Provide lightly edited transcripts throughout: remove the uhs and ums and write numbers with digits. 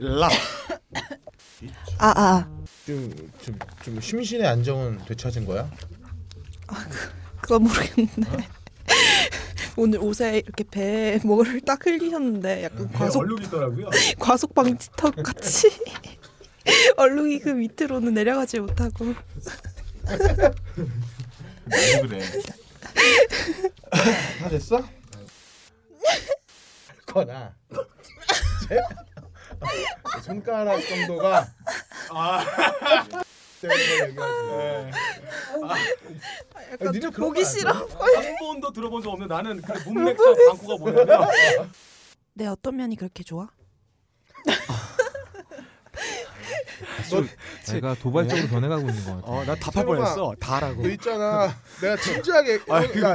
라. 좀 심신의 안정은 되찾은 거야? 아, 그건 모르겠는데. 어? 오늘 옷에 이렇게 배에 뭐를 딱 흘리셨는데 약간 과속 얼룩이더라고요. 과속 방지턱 같이 얼룩이 그 밑으로는 내려가지 못하고. 왜 그래? 다 됐어? 거나 손가락 정도가 약간 보기 싫어. 한 번도 들어본 적 없는 나는 그 문맥상 방구가 뭐냐면 내 어떤 면이 그렇게 좋아? 제가 도발적으로 변해가고 있는 것 같아. 나 답할 뻔했어. 다라고. 너 있잖아. 내가 진지하게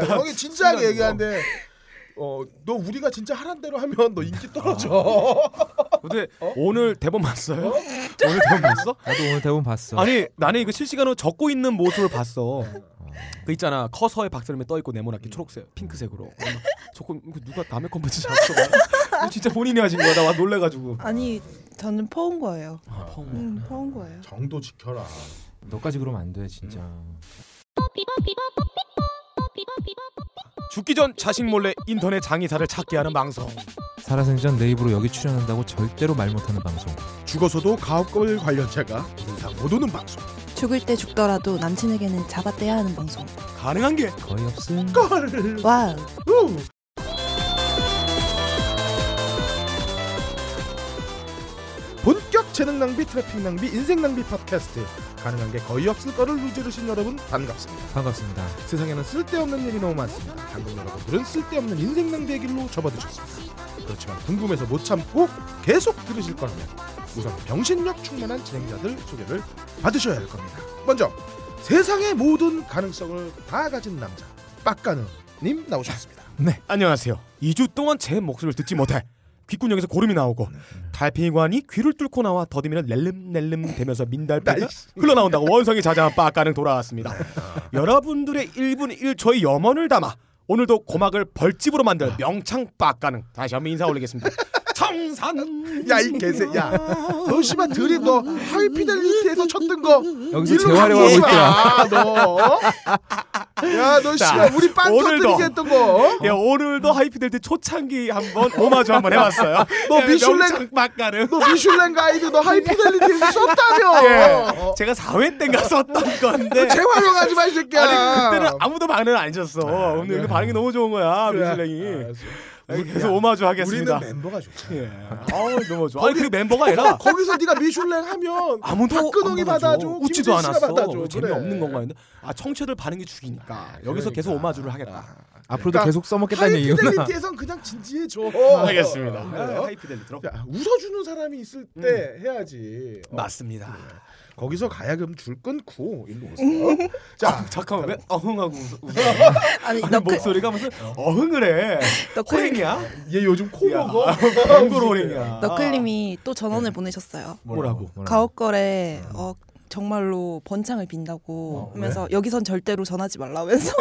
형이 진지하게 얘기하는데 너 우리가 진짜 하란 대로 하면 너 인기 떨어져. 근데 오늘 대본 봤어요? 오늘 대본 봤어? 나도 오늘 대본 봤어. 아니 나는 이거 실시간으로 적고 있는 모습을 봤어. 그 있잖아 커서에 박사님이 떠 있고 네모나게 초록색, 핑크색으로. 조금 누가 남의 컴퓨터 잡았어? 진짜 본인이 하신 거야. 나 놀래가지고. 아니 저는 퍼온 거예요. 퍼온 거예요. 정도 지켜라. 너까지 그러면 안 돼 진짜. 죽기 전 자식 몰래 인터넷 장의사를 찾게 하는 방송. 살아생전 내 입으로 여기 출연한다고 절대로 말 못하는 방송. 죽어서도 가업걸 관련자가 인상 못 오는 방송. 죽을 때 죽더라도 남친에게는 잡아떼야 하는 방송. 가능한 게 거의 없음. 걸. 와우. 본격 재능 낭비, 트래핑 낭비, 인생 낭비 팟캐스트. 가능한 게 거의 없을 거를 누지르신 여러분 반갑습니다. 반갑습니다. 세상에는 쓸데없는 일이 너무 많습니다. 방금 여러분들은 쓸데없는 인생 낭비의 길로 접어드셨습니다. 그렇지만 궁금해서 못 참고 계속 들으실 거라면 우선 병신력 충만한 진행자들 소개를 받으셔야 할 겁니다. 먼저 세상의 모든 가능성을 다 가진 남자 빡가능님 나오셨습니다. 네, 안녕하세요. 2주 동안 제 목소리를 듣지 못할 귓구녕에서 고름이 나오고 달팽이관이 귀를 뚫고 나와 더듬이는 낼름낼름 대면서 민달팽이가 흘러나온다고 원성이 자자한 빡가능 돌아왔습니다. 여러분들의 1분 1초의 염원을 담아 오늘도 고막을 벌집으로 만들 명창 빡가능 다시 한번 인사 올리겠습니다. 청산. 야 이 개새야. 너 씨발 드립 너 하이피델리티에서 쳤던 거 여기서 재활용하고 있더라. 너. 야 너 씨발 우리 빵 터뜨리게 했던 거. 야 오늘도 하이피델리티 초창기 한번 오마주 한번 해봤어요. 너 미슐랭 빡가능. 너 미슐랭 가이드 너 하이피델리티에서 썼다며. 예. 제가 4회 때인가 썼던 건데. 재활용하지 마 이 새끼야. 아니 그때는 아무도 반응을 안 줬어. 오늘 반응이 너무 좋은 거야 미슐랭이. 그래서 오마주 하겠습니다. 우리는 멤버가 좋잖아. 예. 아우 너무 좋아. 아니 그 멤버가 아니라 거기서 네가 미슐랭 하면 아무도 박근홍이 받아줘. 웃지도 않았어. 받아줘. 재미없는 그래. 건가 했는데 아 청취자들 반응이 죽이니까 여기서 계속 오마주를 하겠다. 앞으로도 그러니까 계속 써먹겠다는 얘기구나. 하이피델리티에선 그냥 진지해져. 알겠습니다. 하이피델리티 들어. 웃어주는 사람이 있을 때 해야지. 맞습니다. 그래. 거기서 가야금 줄 끊고 일로 오세요. 자, 잠깐만 왜 어흥하고 웃어? 아니 너 목소리가 무슨 어흥을 해? 호랭이야? 얘 요즘 코 먹어? 얼굴 호랭이야. 너클님이 또 전원을 보내셨어요. 뭐라고? 가옥걸에 정말로 번창을 빈다고 하면서 여기선 절대로 전하지 말라면서.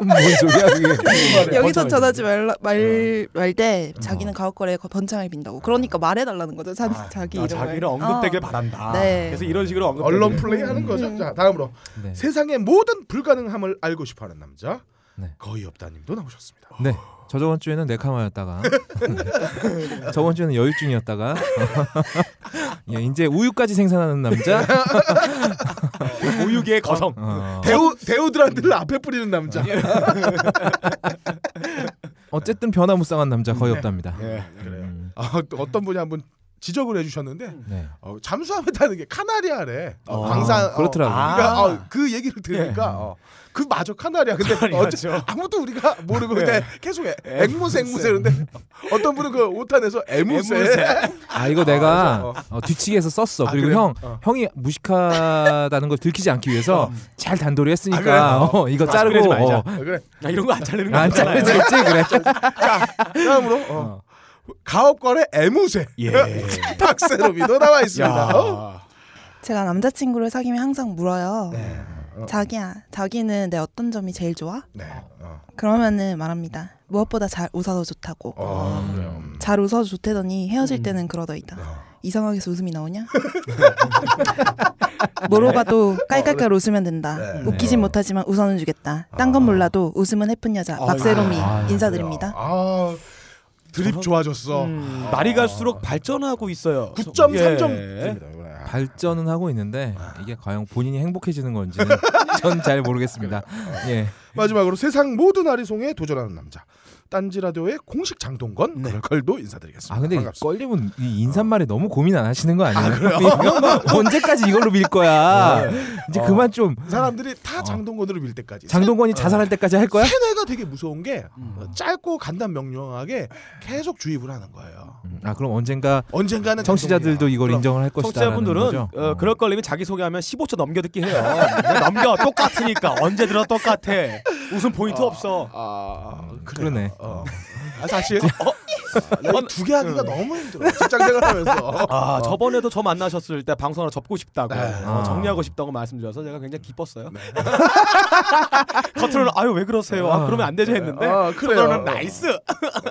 뭔 소리야 그게? 여기서 전하지 말때 자기는 가옥거래에 번창을 빈다고. 그러니까 말해달라는 거죠. 자기 이름을. 자기를 언급되길 바란다. 네. 그래서 이런 식으로 언급. 언론 플레이하는 거죠. 자 다음으로 세상의 모든 불가능함을 알고 싶어하는 남자 거의 없다님도 나오셨습니다. 네. 저 저번 주에는 네카마였다가 저번 주에는 여유증이었다가 예, 이제 우유까지 생산하는 남자. 우유계의 거성. 데오드란트를 앞에 뿌리는 남자. 어쨌든 변화무쌍한 남자 거의 없답니다. 네, 그래요. 어떤 분이 한번 지적을 해주셨는데 잠수함에다는 게 카나리아래. 광산 그렇더라고요. 그러니까 그 얘기를 들으니까 그 마저 카나리아. 근데 아무도 우리가 모르고 그냥 계속 앵무새 그런데 어떤 분은 그 오탄에서 애무새. 아 이거 내가 뒤치기에서 썼어. 그리고 형이 무식하다는 걸 들키지 않기 위해서 잘 단도리 했으니까 이거 자르고. 그래. 야 이런 거 안 자르는 거. 안 자르지 그래. 자 다음으로. 가업거래 애무새 박세롬이도 나와 있습니다. 제가 남자친구를 사귀면 항상 물어요. 자기야, 자기는 내 어떤 점이 제일 좋아? 그러면은 말합니다. 무엇보다 잘 웃어서 좋다고. 잘 웃어서 좋대더니 헤어질 때는 그러더이다. 이상하게 웃음이 나오냐? 뭐로 봐도 깔깔깔 웃으면 된다. 네. 웃기진 못하지만 웃어는 주겠다. 딴 건 몰라도 웃음은 해픈 여자 박세롬이 인사드립니다. 드립 좋아졌어. 날이 갈수록 발전하고 있어요. 9.3점 예. 발전은 하고 있는데 이게 과연 본인이 행복해지는 건지는 전 잘 모르겠습니다. 예. 마지막으로 세상 모든 아리송에 도전하는 남자 딴지라디오의 공식 장동건 네. 걸도 인사드리겠습니다. 아 근데 반갑습니다. 걸림은 이 인사말에 너무 고민 안 하시는 거 아니에요? 아, 언제까지 이걸로 밀 거야? 네. 이제 그만 좀 사람들이 다 장동건으로 밀 때까지 장동건이 자살할 때까지 할 거야? 세뇌가 되게 무서운 게 짧고 간단 명료하게 계속 주입을 하는 거예요. 아 그럼 언젠가는 청취자들도 이걸 인정을 할 것이다. 청취자분들은 그럴 걸림이 자기 소개하면 15초 넘겨듣기 해요. 넘겨 똑같으니까 언제 들어 똑같아. 웃음 포인트 없어. 그러네. 사실 두 개 하기가 너무 힘들어. 직장생활하면서. 저번에도 저 만나셨을 때 방송으로 접고 싶다고 정리하고 싶다고 말씀드려서 제가 굉장히 기뻤어요. 네. 겉으로는 아유 왜 그러세요? 그러면 안 되죠 했는데. 그러면 나이스.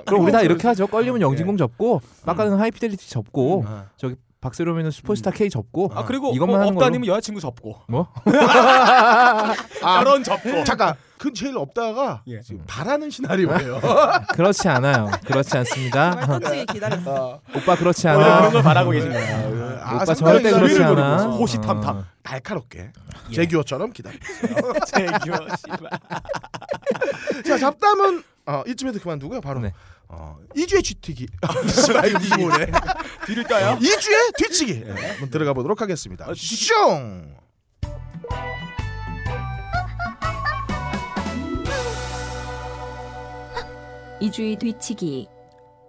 그럼 우리 다 이렇게 하죠. 걸리면 영진공 접고, 막가는 하이피델리티 접고, 저기. 박세롬이는 슈퍼스타 K 접고 그리고 이것만 뭐 없다님은 여자친구 접고 뭐? 발언 접고 잠깐 그 제일 없다가 예. 지금 바라는 시나리오예요. 그렇지 않아요. 그렇지 않습니다. 솔직히 기다렸어. 오빠 그렇지 않아. 그런 걸 바라고 계신 거예요. 오빠 절대 그렇지 않아. 호시탐탐 날카롭게 예. 제규어처럼 기다리세요. 제규어 씨발. 자 잡담은 이쯤에서 그만두고요. 바로 네. 2주의 뒤치기 뒤를 까요? 2주의 뒤치기 한번 들어가 보도록 하겠습니다. 슝! 이주의 뒤치기.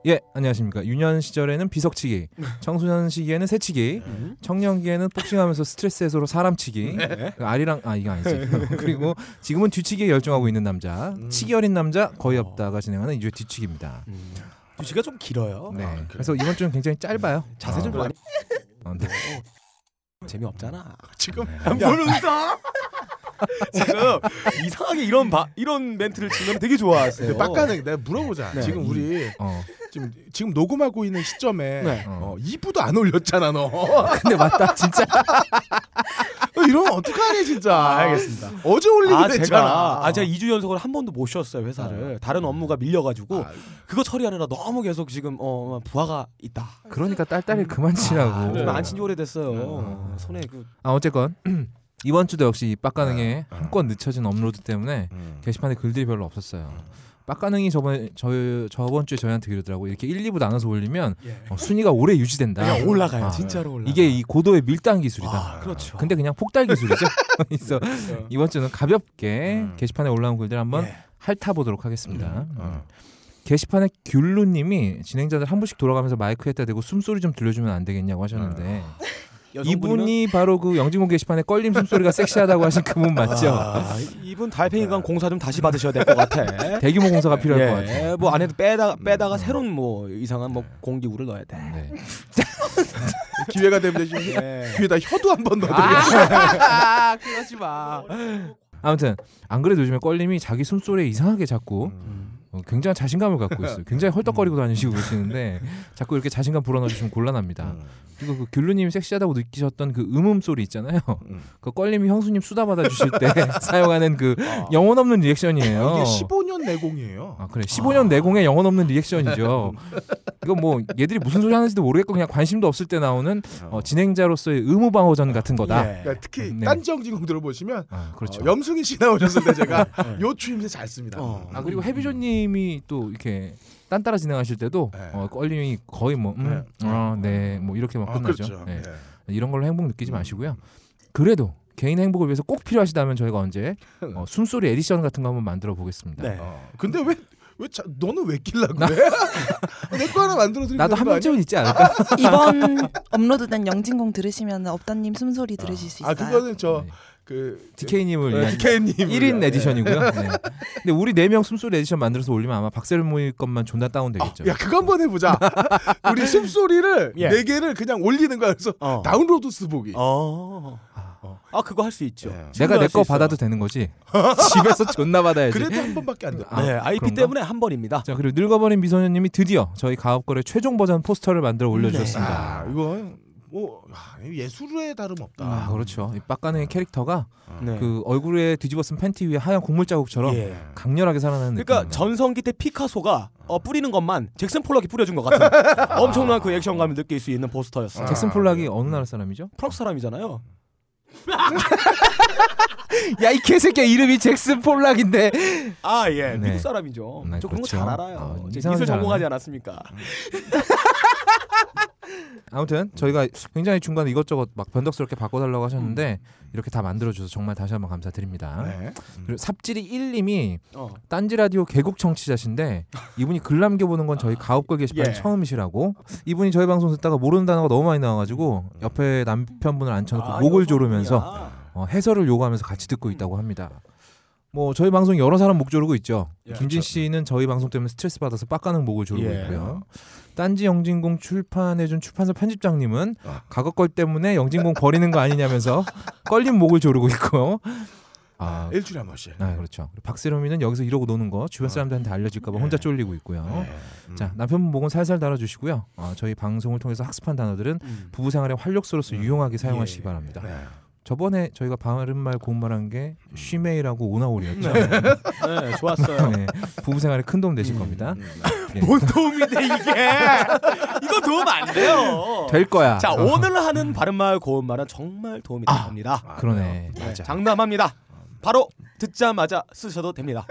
예, 안녕하십니까. 유년 시절에는 비석치기, 청소년 시기에는 새치기, 청년기에는 복싱하면서 스트레스 해소로 사람치기, 아리랑 이거 아니지. 그리고 지금은 뒤치기에 열중하고 있는 남자, 치기 어린 남자 거의 없다가 진행하는 이주의 뒤치기입니다. 뒤치기가 좀 길어요. 네. 그래서 이번 주는 굉장히 짧아요. 자세 좀 많이. 네. 재미없잖아. 지금 뭘 웃어? 지금 이상하게 이런 멘트를 치면 되게 좋아하세요. 빡가는 내가 물어보자. 네. 지금 우리 지금 녹음하고 있는 시점에 2부도 안 올렸잖아 너. 근데 맞다 진짜. 이러면 어떡하니 진짜. 알겠습니다. 어제 올리게 됐잖아. 제가 2주 연속으로 한 번도 못 쉬었어요 회사를. 다른 업무가 밀려가지고 그거 처리하느라 너무 계속 지금 부하가 있다. 그러니까 딸딸이 그만 치라고. 좀 안 친 지 오래됐어요. 손에 그. 어쨌건. 이번 주도 역시 빡가능의 한 건 늦춰진 업로드 때문에 게시판에 글들이 별로 없었어요. 빡가능이 저번 주에 저희한테 그러더라고. 이렇게 1, 2부 나눠서 올리면 순위가 오래 유지된다. 그냥 올라가요. 진짜로 올라. 이게 이 고도의 밀당 기술이다. 그렇죠. 근데 그냥 폭달 기술이죠. 그래서 이번 주는 가볍게 게시판에 올라온 글들 한번 핥아보도록 하겠습니다. 게시판에 귤루님이 진행자들 한 분씩 돌아가면서 마이크에 대고 숨소리 좀 들려주면 안 되겠냐고 하셨는데. 이분이 바로 그 영진공 게시판에 걸림 숨소리가 섹시하다고 하신 그분 맞죠? 이분 달팽이관 공사 좀 다시 받으셔야 될 것 같아. 대규모 공사가 필요할 것 같아. 뭐 안에도 빼다가 새로운 뭐 이상한 뭐 공기구를 넣어야 돼. 네. 기회가 되면 지금 귀에다 혀도 한번 넣어드리겠습니다. 그러지 마. 아무튼 안 그래도 요즘에 걸림이 자기 숨소리에 이상하게 자꾸 굉장히 자신감을 갖고 있어요. 굉장히 헐떡거리고 다니시고 계시는데 자꾸 이렇게 자신감 불어넣어주시면 곤란합니다. 그리고 그 귤루님 섹시하다고 느끼셨던 그 소리 있잖아요. 그 껄림이 형수님 수다 받아주실 때 사용하는 그 영혼 없는 리액션이에요. 이게 15년 내공이에요. 그래 15년 내공의 영혼 없는 리액션이죠. 이거 뭐 얘들이 무슨 소리 하는지도 모르겠고 그냥 관심도 없을 때 나오는 진행자로서의 의무방어전 같은 거다. 그러니까 특히 딴지영진공 들어보시면 그렇죠. 염승희 씨 나오셨을 때 제가 요 추임새 잘 씁니다. 그리고 해비조님 님이 또 이렇게 딴따라 진행하실 때도 걸림이 거의 뭐 뭐 이렇게 막 끝나죠. 그렇죠. 네. 이런 걸로 행복 느끼지 마시고요. 그래도 개인 행복을 위해서 꼭 필요하시다면 저희가 언제 숨소리 에디션 같은 거 한번 만들어 보겠습니다. 네. 근데 너는 왜 끼려고 그래? 내 거 하나 만들어드리면 나도 한 번쯤은 있지 않을까? 이번 업로드된 영진공 들으시면 업다님 숨소리 들으실 수 있어요. 그거는 그 DK님을 위한 1인 에디션이고요. 네. 근데 우리 4명 숨소리 에디션 만들어서 올리면 아마 박세롬이 것만 존나 다운되겠죠. 야 그거 한번 해보자. 우리 숨소리를 4개를 그냥 올리는 거야. 그래서 다운로드 스보기. 아 그거 할 수 있죠. 네. 내가 내 거 받아도 되는 거지. 집에서 존나 받아야지. 그래도 한 번밖에 안 돼. 아, 네, IP 그런가? 때문에 한 번입니다. 자 그리고 늙어버린 미소녀님이 드디어 저희 가업거래 최종 버전 포스터를 만들어 올려주셨습니다. 네. 아, 이거 뭐 예술에 다름없다. 아, 그렇죠. 이 빡가능의 캐릭터가 네. 그 얼굴에 뒤집어쓴 팬티 위에 하얀 국물 자국처럼 예. 강렬하게 살아나는 느낌. 그러니까 전성기 때 피카소가 뿌리는 것만 잭슨 폴락이 뿌려준 것 같은 엄청난 그 액션감을 느낄 수 있는 포스터였어요. 잭슨 폴락이 어느 나라 사람이죠? 프랑스 사람이잖아요. 야, 이 개새끼야 이름이 잭슨 폴락인데. 아 예, 미국 네. 사람이죠. 네, 저 그런 그렇죠. 거 잘 알아요. 미술 전공하지 않았습니까? 아무튼 저희가 굉장히 중간에 이것저것 막 변덕스럽게 바꿔달라고 하셨는데 이렇게 다 만들어줘서 정말 다시 한번 감사드립니다. 네. 그리고 삽질이1님이 딴지라디오 개국 청취자신데 이분이 글 남겨보는 건 저희 가업글 게시판이 예. 처음이시라고. 이분이 저희 방송 듣다가 모르는 단어가 너무 많이 나와가지고 옆에 남편분을 앉혀놓고 목을 조르면서 해설을 요구하면서 같이 듣고 있다고 합니다. 뭐 저희 방송 여러 사람 목 조르고 있죠. 예, 김진 씨는 저희 방송 때문에 스트레스 받아서 빡가는 목을 조르고 예. 있고요. 딴지 영진공 출판해준 출판사 편집장님은 가업걸 때문에 영진공 버리는 거 아니냐면서 걸린 목을 조르고 있고. 아, 일주일에 한 번씩. 아, 그렇죠. 박세롬이는 여기서 이러고 노는 거 주변 사람들한테 알려질까 봐 혼자 쫄리고 있고요. 네. 자, 남편분 목은 살살 달아주시고요. 저희 방송을 통해서 학습한 단어들은 부부생활의 활력소로서 유용하게 사용하시기 바랍니다. 네. 저번에 저희가 바른말 고운말한 게 쉬메이라고 오나홀이었죠. 네. 네, 좋았어요. 네, 부부생활에 큰 도움 되실 겁니다. 네. 뭔 도움이 돼 이게? 이거 도움 안 돼요. 될 거야. 자 오늘 하는 바른말 고운말은 정말 도움이 될 겁니다. 아, 그러네. 네, 맞아. 장담합니다. 바로 듣자마자 쓰셔도 됩니다.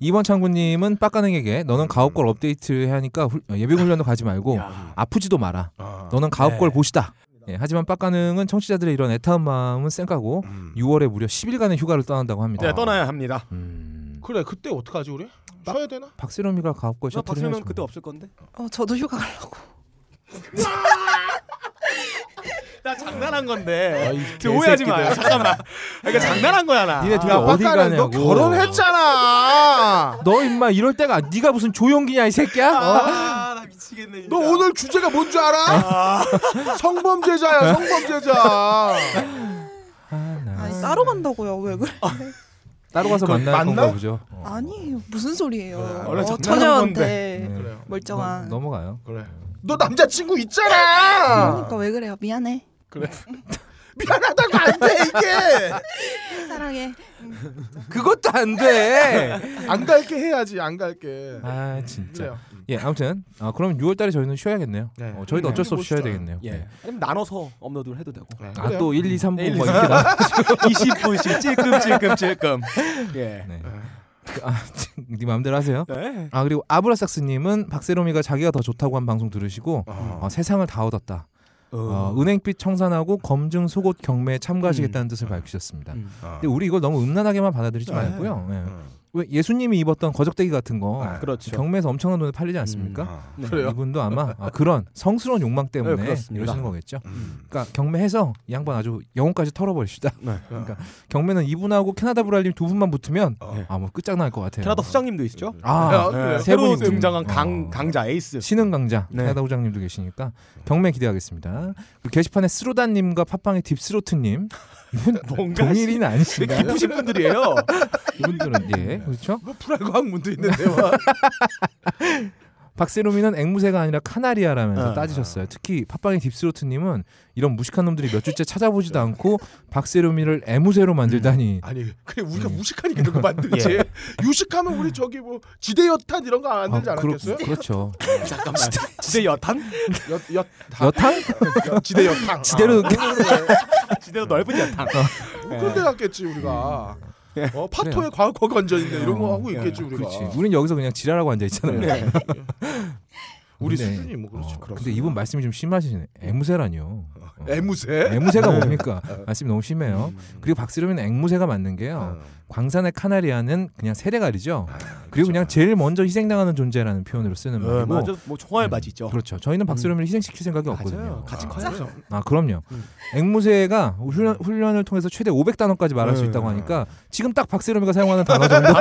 이번 창구님은 빡가능에게 너는 가업걸 업데이트해야 하니까 예비훈련도 가지 말고 야. 아프지도 마라. 너는 가업걸 네. 보시다. 예, 하지만 빡가능은 청취자들의 이런 애타운 마음은 쌩까고 6월에 무려 10일간의 휴가를 떠난다고 합니다. 네, 떠나야 합니다. 그래, 그때 어떡하지 우리? 쉬어야 되나? 박세롬이가 가업걸 셔틀을 해줘. 박세롬은 그때 없을 건데? 저도 휴가 가려고. 나 장난한 건데. 오해하지 마요. 잠깐만. 그러니까 장난한 거야 나. 니네 둘이 어디 가냐고. 너 결혼했잖아. 너 임마 이럴 때가 네가 무슨 조용기냐 이 새끼야? 나 미치겠네. 너 오늘 주제가 뭔 줄 알아? 성범죄자야 성범죄자. 아니 따로 간다고요. 왜 그래? 따로 가서 만날 건가 보죠. 아니 무슨 소리예요. 처녀한테 그래요. 멀쩡한. 넘어가요. 그래. 너 남자친구 있잖아. 그러니까 왜 그래요? 미안해. 그래. 미안하다고 안 돼 이게. 사랑해. 그것도 안 돼. 안 갈게 해야지. 안 갈게. 아 진짜. 그래요. 예 아무튼 그럼 6월달에 저희는 쉬어야겠네요. 네. 저희도 어쩔 수 없이 쉬어야 되겠네요. 예. 네. 아니면 나눠서 업로드를 해도 되고. 네. 아 또 1, 2, 3분 뭐 이렇게 나. 20분씩 찔끔. 예. 네. 네 마음대로 하세요. 네. 아 그리고 아브라삭스님은 박세롬이가 자기가 더 좋다고 한 방송 들으시고 세상을 다 얻었다. 은행빛 청산하고 검증 속옷 경매에 참가하시겠다는 뜻을 밝히셨습니다. 근데 우리 이걸 너무 음란하게만 받아들이지 말고요. 네. 왜 예수님이 입었던 거적대기 같은 거 그렇죠. 경매에서 엄청난 돈에 팔리지 않습니까? 네. 이분도 아마 그런 성스러운 욕망 때문에 네, 이러시는 거겠죠. 그러니까 경매해서 이 양반 아주 영혼까지 털어버립시다. 네. 그러니까 경매는 이분하고 캐나다 브랄님 두 분만 붙으면 뭐 끝장날 것 같아요. 캐나다 후장님도 있죠. 네. 새로 등장한 강자 에이스 신흥 강자 네. 캐나다 후장님도 계시니까 경매 기대하겠습니다. 게시판에 스로다님과 팟빵의 딥스로트님 뭔가 동일인 아니신가요? 깊으신 분들이에요. 이분들은 예. 그렇죠? 뭐 불알과학문도 있는데요. 박세롬이는 앵무새가 아니라 카나리아라면서 따지셨어요. 특히 팟빵의 딥스로트님은 이런 무식한 놈들이 몇 주째 찾아보지도 않고 박세롬이를 애무새로 만들다니. 아니 그래 우리가 무식하니까 이런 거 만들지. 예. 유식하면 우리 저기 뭐 지대여탄 이런 거 안 만들지 않았겠어요? 그렇죠. 잠깐만 지대여탄? 여탕? 지대여탕 지대로 지대로 넓은 여탕 그런 데 갔겠지 우리가. 네. 파토에 과거 얹어 있는 이런 거 하고 있겠지 우리가. 그렇지. 우린 여기서 그냥 지랄하고 앉아 있잖아요. 네. 우리 근데, 수준이 뭐 그렇죠. 근데 이분 말씀이 좀 심하시네. 앵무새라뇨. 앵무새? 앵무새가 뭡니까? 말씀이 너무 심해요. 그리고 박스롬이는 앵무새가 맞는 게요. 광산의 카나리아는 그냥 세대가리죠. 그리고 그렇죠. 그냥 제일 먼저 희생당하는 존재라는 표현으로 쓰는 말이고. 맞아. 뭐 총알 맞이죠. 그렇죠. 저희는 박스롬이를 희생시킬 생각이 맞아요. 없거든요. 같이 커요. 그럼요. 앵무새가 훈련을 통해서 최대 500단어까지 말할 수 있다고 하니까 지금 딱 박스롬이가 사용하는 단어 정도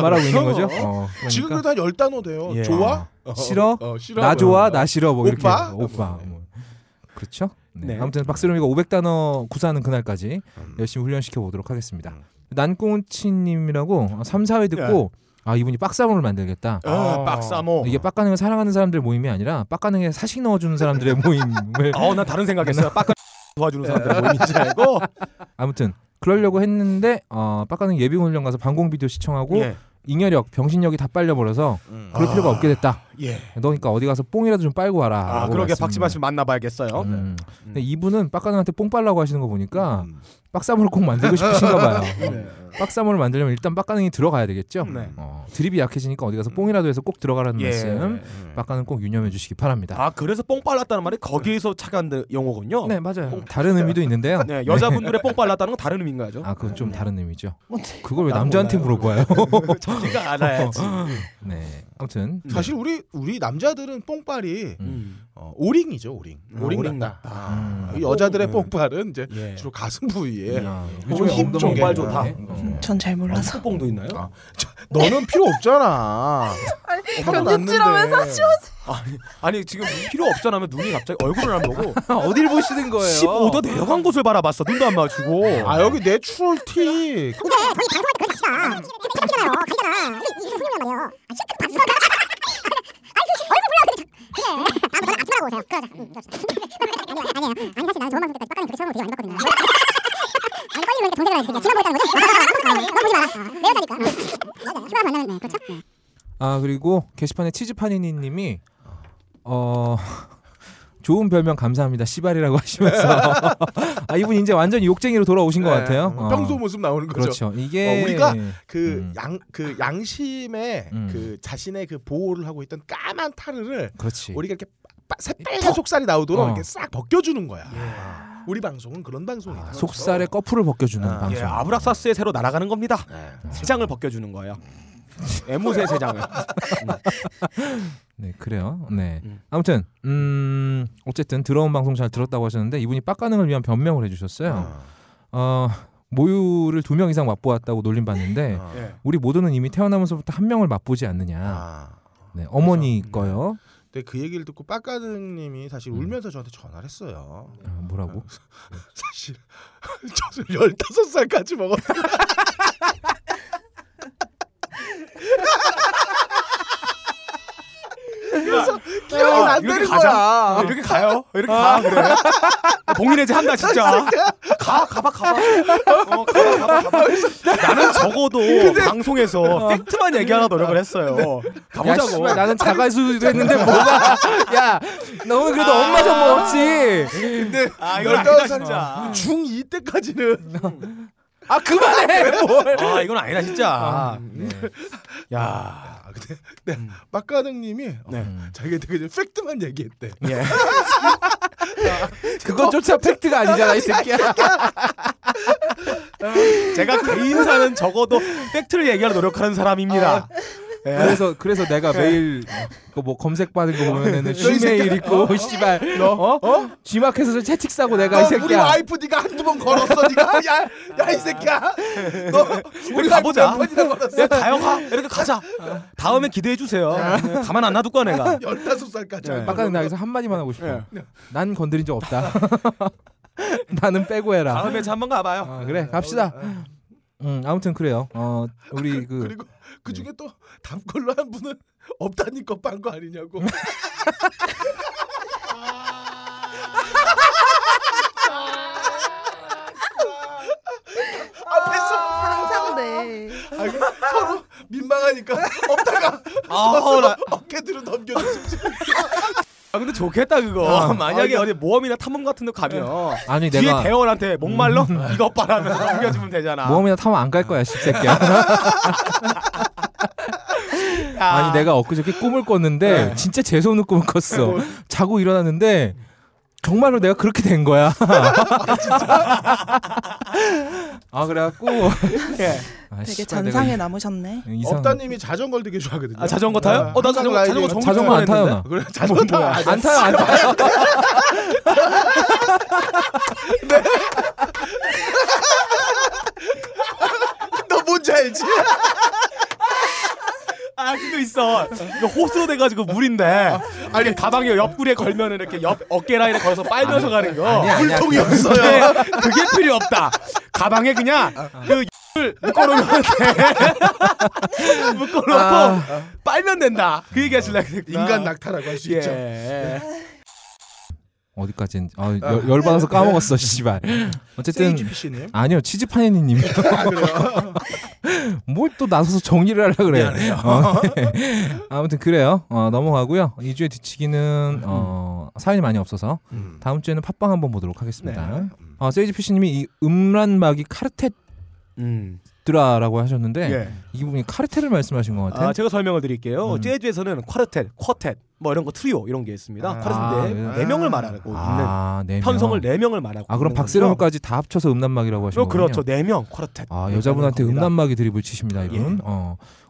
말하고 있는 거죠. 그러니까. 지금 그래도 한 10단어 돼요. 예. 좋아? 싫어? 나 좋아, 나 싫어, 뭐 오빠? 이렇게 오빠, 뭐. 그렇죠? 네. 아무튼 박스롬이가 500단어 구사하는 그날까지 열심히 훈련시켜 보도록 하겠습니다. 난꽁치님이라고 3, 4회 듣고 아 이분이 빡사모를 만들겠다. 아, 빡사모. 이게 빡가능을 사랑하는 사람들 모임이 아니라 빡가능에 사식 넣어주는 사람들의 모임을. 아, 나 다른 생각했어. 빡가능 도와주는 사람들 모임인지 알고. 아무튼 그러려고 했는데 빡가능 예비훈련 가서 방공비디오 시청하고 예. 잉여력, 병신력이 다 빨려버려서 그럴 필요가 없게 됐다. 예. 너니까 어디 가서 뽕이라도 좀 빨고 와라. 아, 그러게 박씨바 씨 만나봐야겠어요. 근데 이분은 빡가능한테 뽕 빨라고 하시는 거 보니까 빡사물을 꼭 만들고 싶으신가 봐요. 네. 빡사물을 만들려면 일단 빡가능이 들어가야 되겠죠. 네. 드립이 약해지니까 어디 가서 뽕이라도 해서 꼭 들어가라는 예. 말씀 빡가능 꼭 유념해 주시기 바랍니다. 아 그래서 뽕 빨랐다는 말이 거기에서 착안된 용어군요. 네 맞아요. 뽕. 다른 의미도 있는데요. 네, 여자분들의 뽕 빨랐다는 건 다른 의미인가요? 아 그건 좀 다른 의미죠. 그걸 왜 남자한테 물어봐요? 자기가 알아야지. 네. 아무튼 사실 우리 남자들은 뽕빨이 오링이죠. 오링. 오링 같다. 여자들의 뽕빨은 이제 예. 주로 가슴 부위에 요즘에 엉덩이빨 좋다. 전 잘 몰라서. 뽕도 있나요? 아. 너는 필요 없잖아. 견디치라면서 치워지. 아니 지금 필요 없잖아면 눈이 갑자기 얼굴을 안 보고 어딜 보시는 거예요? 15도 내려간 곳을 바라봤어. 눈도 안 맞추고. 아 여기 내추럴 티. 근데 거기 가서 그걸 가시잖아. 가시잖아. 아 그리고 게시판에 치즈파니니님이 좋은 별명 감사합니다 씨발이라고 하시면서 아 이분 이제 완전히 욕쟁이로 돌아오신 네, 것 같아요. 평소 모습 나오는 거죠. 그렇죠. 이게 우리가 그 양심에 그 자신의 그 보호를 하고 있던 까만 타르를 그렇지. 우리가 이렇게 새빨간 속살이 나오도록 이렇게 싹 벗겨주는 거야. 예. 우리 방송은 그런 방송이다. 아, 속살의 거풀을 벗겨주는 방송. 예, 아브락사스의 새로 날아가는 겁니다. 세장을 벗겨주는 거예요. 에무새 세장을. 네 그래요. 네 아무튼 어쨌든 들어온 방송 잘 들었다고 하셨는데 이분이 빡가능을 위한 변명을 해주셨어요. 모유를 2명 이상 맛보았다고 놀림받는데 예. 우리 모두는 이미 태어나면서부터 1명을 맛보지 않느냐. 네, 어머니 그래서, 거요. 근데 그 얘기를 듣고 빡가능님이 사실 울면서 저한테 전화를 했어요. 뭐라고? 사실 저는 15살까지 먹었다. 그래서 기억이 안 되는 거야. 아, 이렇게 가요? 이렇게 가 그래? 봉인해제 한다 진짜. 가봐. 나는 적어도 방송에서 팩트만 얘기하나 노력을 했어요. 네. 가보자고. 야, 씨발, 나는 자갈수도 했는데 뭐가? 야, 너 오늘 그래도 엄마 좀 먹었지. 근데 열다섯 살 중2 때까지는. 아 그만해. 뭘. 아 이건 아니다 진짜. 네. 야. 근데 빡가능님이 자기가 되게 팩트만 얘기했대. 예. 그것조차 팩트가 아니잖아 이 새끼야. 제가 개인사는 적어도 팩트를 얘기하려 노력하는 사람입니다. 예. 그래서 내가 매일 뭐 검색 받은 거 보면은 G메일 있고 씨발 너 G마켓에서 채찍 싸고 내가 이 새끼야. 우리 와이프 네가 한두 번 걸었어 네가. 야 이 새끼야. 너 우리 가보자. 내가 가영아 이렇게 가자. 다음에 기대해 주세요. 가만 안 놔둘 거야 내가. 15살까지. 빡가능 나에서 한 마디만 하고 싶어. 난 건드린 적 없다. 나는 빼고 해라. 다음에 한번 가봐요. 그래 갑시다. 아무튼 그래요. 우리 그리고 그 중에 또 다음 걸로 한 분은 없다니까 빤 거 아니냐고. 앞에서 상상돼. 서로 민망하니까 없다가 어깨들을 넘겨주지. 아 근데 좋겠다 그거. 만약에 어디 모험이나 탐험 같은 데 가면 아니 뒤에 내가 대원한테 목말로 이것 바라면서 넘겨주면 되잖아. 모험이나 탐험 안 갈 거야 씹새끼야. 아니 내가 엊그저께 꿈을 꿨는데 진짜 재수없는 꿈을 꿨어. 자고 일어났는데 정말로 내가 그렇게 된 거야. 아 그래갖고 예. 아, 되게 전상에 남으셨네. 업다님이 자전거를 되게 좋아하거든요. 아 자전거 타요? 나 자전거 안 타요 나. 그래 자전거 타요. 안 타요. 네. 너 뭔지 알지? 아 수도 있어. 호수 돼가지고 물인데. 아니 가방에 옆구리에 걸면 이렇게 옆 어깨 라인에 걸어서 빨면서 가는 거. 물통이 없어요. 그게 필요 없다. 가방에 그냥 그 묶어놓으면 돼. 묶어놓고 빨면 된다. 그 얘기 하실라 그랬구나. 인간 낙타라고 할 수 있죠. 예. 어디까지인지 아, 열받아서 까먹었어 씨발. 어쨌든 아니요 치즈파니님이요. 뭘 또 나서서 정리를 하려 그래요. 네. 아무튼 그래요. 넘어가고요. 2주의 뒤치기는 사연이 많이 없어서 다음 주에는 팟빵 한번 보도록 하겠습니다. 네. 세이지피쉬님이 이 음란마귀 카르테 드라라고 하셨는데 예. 이 부분이 카르텔을 말씀하신 것 같아요. 제가 설명을 드릴게요. 재즈에서는 쿼르텔, 쿼텟, 뭐 이런 거 트리오 이런 게 있습니다. 카르텔 네 명을 말하고 있는 편성을 네 명을 말하고. 아 그럼 박세령까지 다 합쳐서 음란막이라고 하시는 거군요. 그렇죠, 네 명 쿼르텔. 아 여자분한테 음란막이 드립을 치십니다 이분. 예.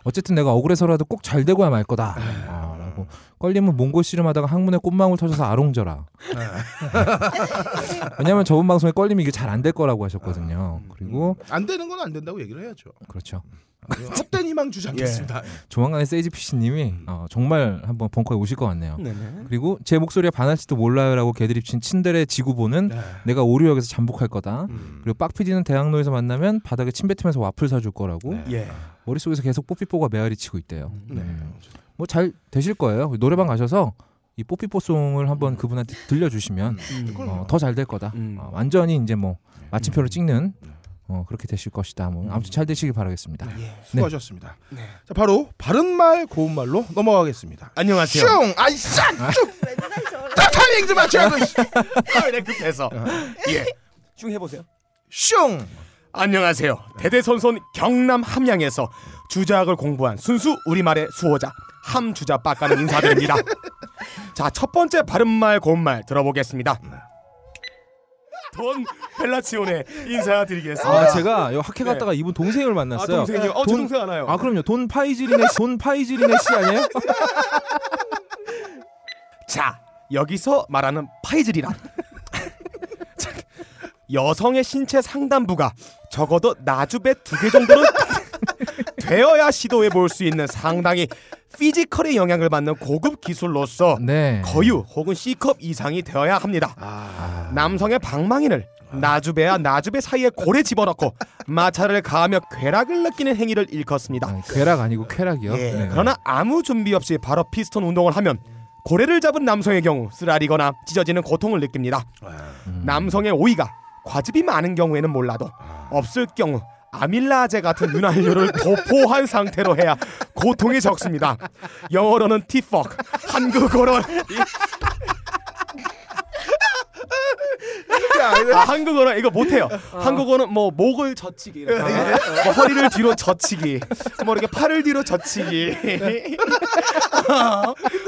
어쨌든 내가 억울해서라도 꼭 잘 되고야 말 거다. 라고 걸리면 몽골 씨름하다가 항문에 꽃망울 터져서 아롱져라. 왜냐면 저번 방송에 걸리면 이게 잘 안 될 거라고 하셨거든요. 그리고 안 되는 건 안 된다고 얘기를 해야죠. 그렇죠. 헛된 희망 주지 않겠습니다. 예. 조만간에 세이지피쉬님이 정말 한번 벙커에 오실 것 같네요. 네네. 그리고 제 목소리에 반할지도 몰라요라고 개드립친 친델의 지구본은 네. 내가 오류역에서 잠복할 거다. 그리고 빡피디는 대학로에서 만나면 바닥에 침 뱉으면서 와플 사줄 거라고. 네. 예. 머릿속에서 계속 뽀삐뽀가 메아리 치고 있대요. 네. 뭐 잘 되실 거예요. 노래방 가셔서 이 뽀삐뽀송을 한번 그분한테 들려주시면 더 잘 될 거다. 완전히 이제 뭐 마침표를 찍는 그렇게 되실 것이다. 뭐 아무튼 잘 되시길 바라겠습니다. 예, 수고하셨습니다. 네. 자, 바로 바른말 고운말로 넘어가겠습니다. 안녕하세요. 슝! 아이 싹! 쭉! 다 타이밍 좀 맞추라고! 내 급해서. 예. 슝 해보세요. 슝! 안녕하세요. 대대손손 경남 함양에서 주작을 공부한 순수 우리말의 수호자 함주자 빡가는 인사드립니다. 자, 첫 번째 바른말 고운말 들어보겠습니다. 돈 벨라치온에 인사드리겠습니다. 아, 제가 여기 학회 갔다가 네. 이분 동생을 만났어요. 아, 동생이요? 제 동생 알아요. 아, 그럼요. 돈 파이지린의 씨 아니에요? 자, 여기서 말하는 파이지리란 여성의 신체 상단부가 적어도 나주배 2개 정도는 되어야 시도해 볼 수 있는 상당히 피지컬의 영향을 받는 고급 기술로서 네. 거유 혹은 C컵 이상이 되어야 합니다. 남성의 방망이를 나주배와 나주배 사이에 고래 집어넣고 마찰을 가하며 쾌락을 느끼는 행위를 일컫습니다. 쾌락 아니고 쾌락이요? 예. 네. 그러나 아무 준비 없이 바로 피스톤 운동을 하면 고래를 잡은 남성의 경우 쓰라리거나 찢어지는 고통을 느낍니다. 남성의 오이가 과즙이 많은 경우에는 몰라도 없을 경우 아밀라제 같은 윤활유를 도포한 상태로 해야 고통이 적습니다. 영어로는 T-fuck, 한국어로는 한국어는 이거 못해요. 한국어는 뭐 목을 젖히기, 뭐 허리를 뒤로 젖히기, 뭐 이렇게 팔을 뒤로 젖히기,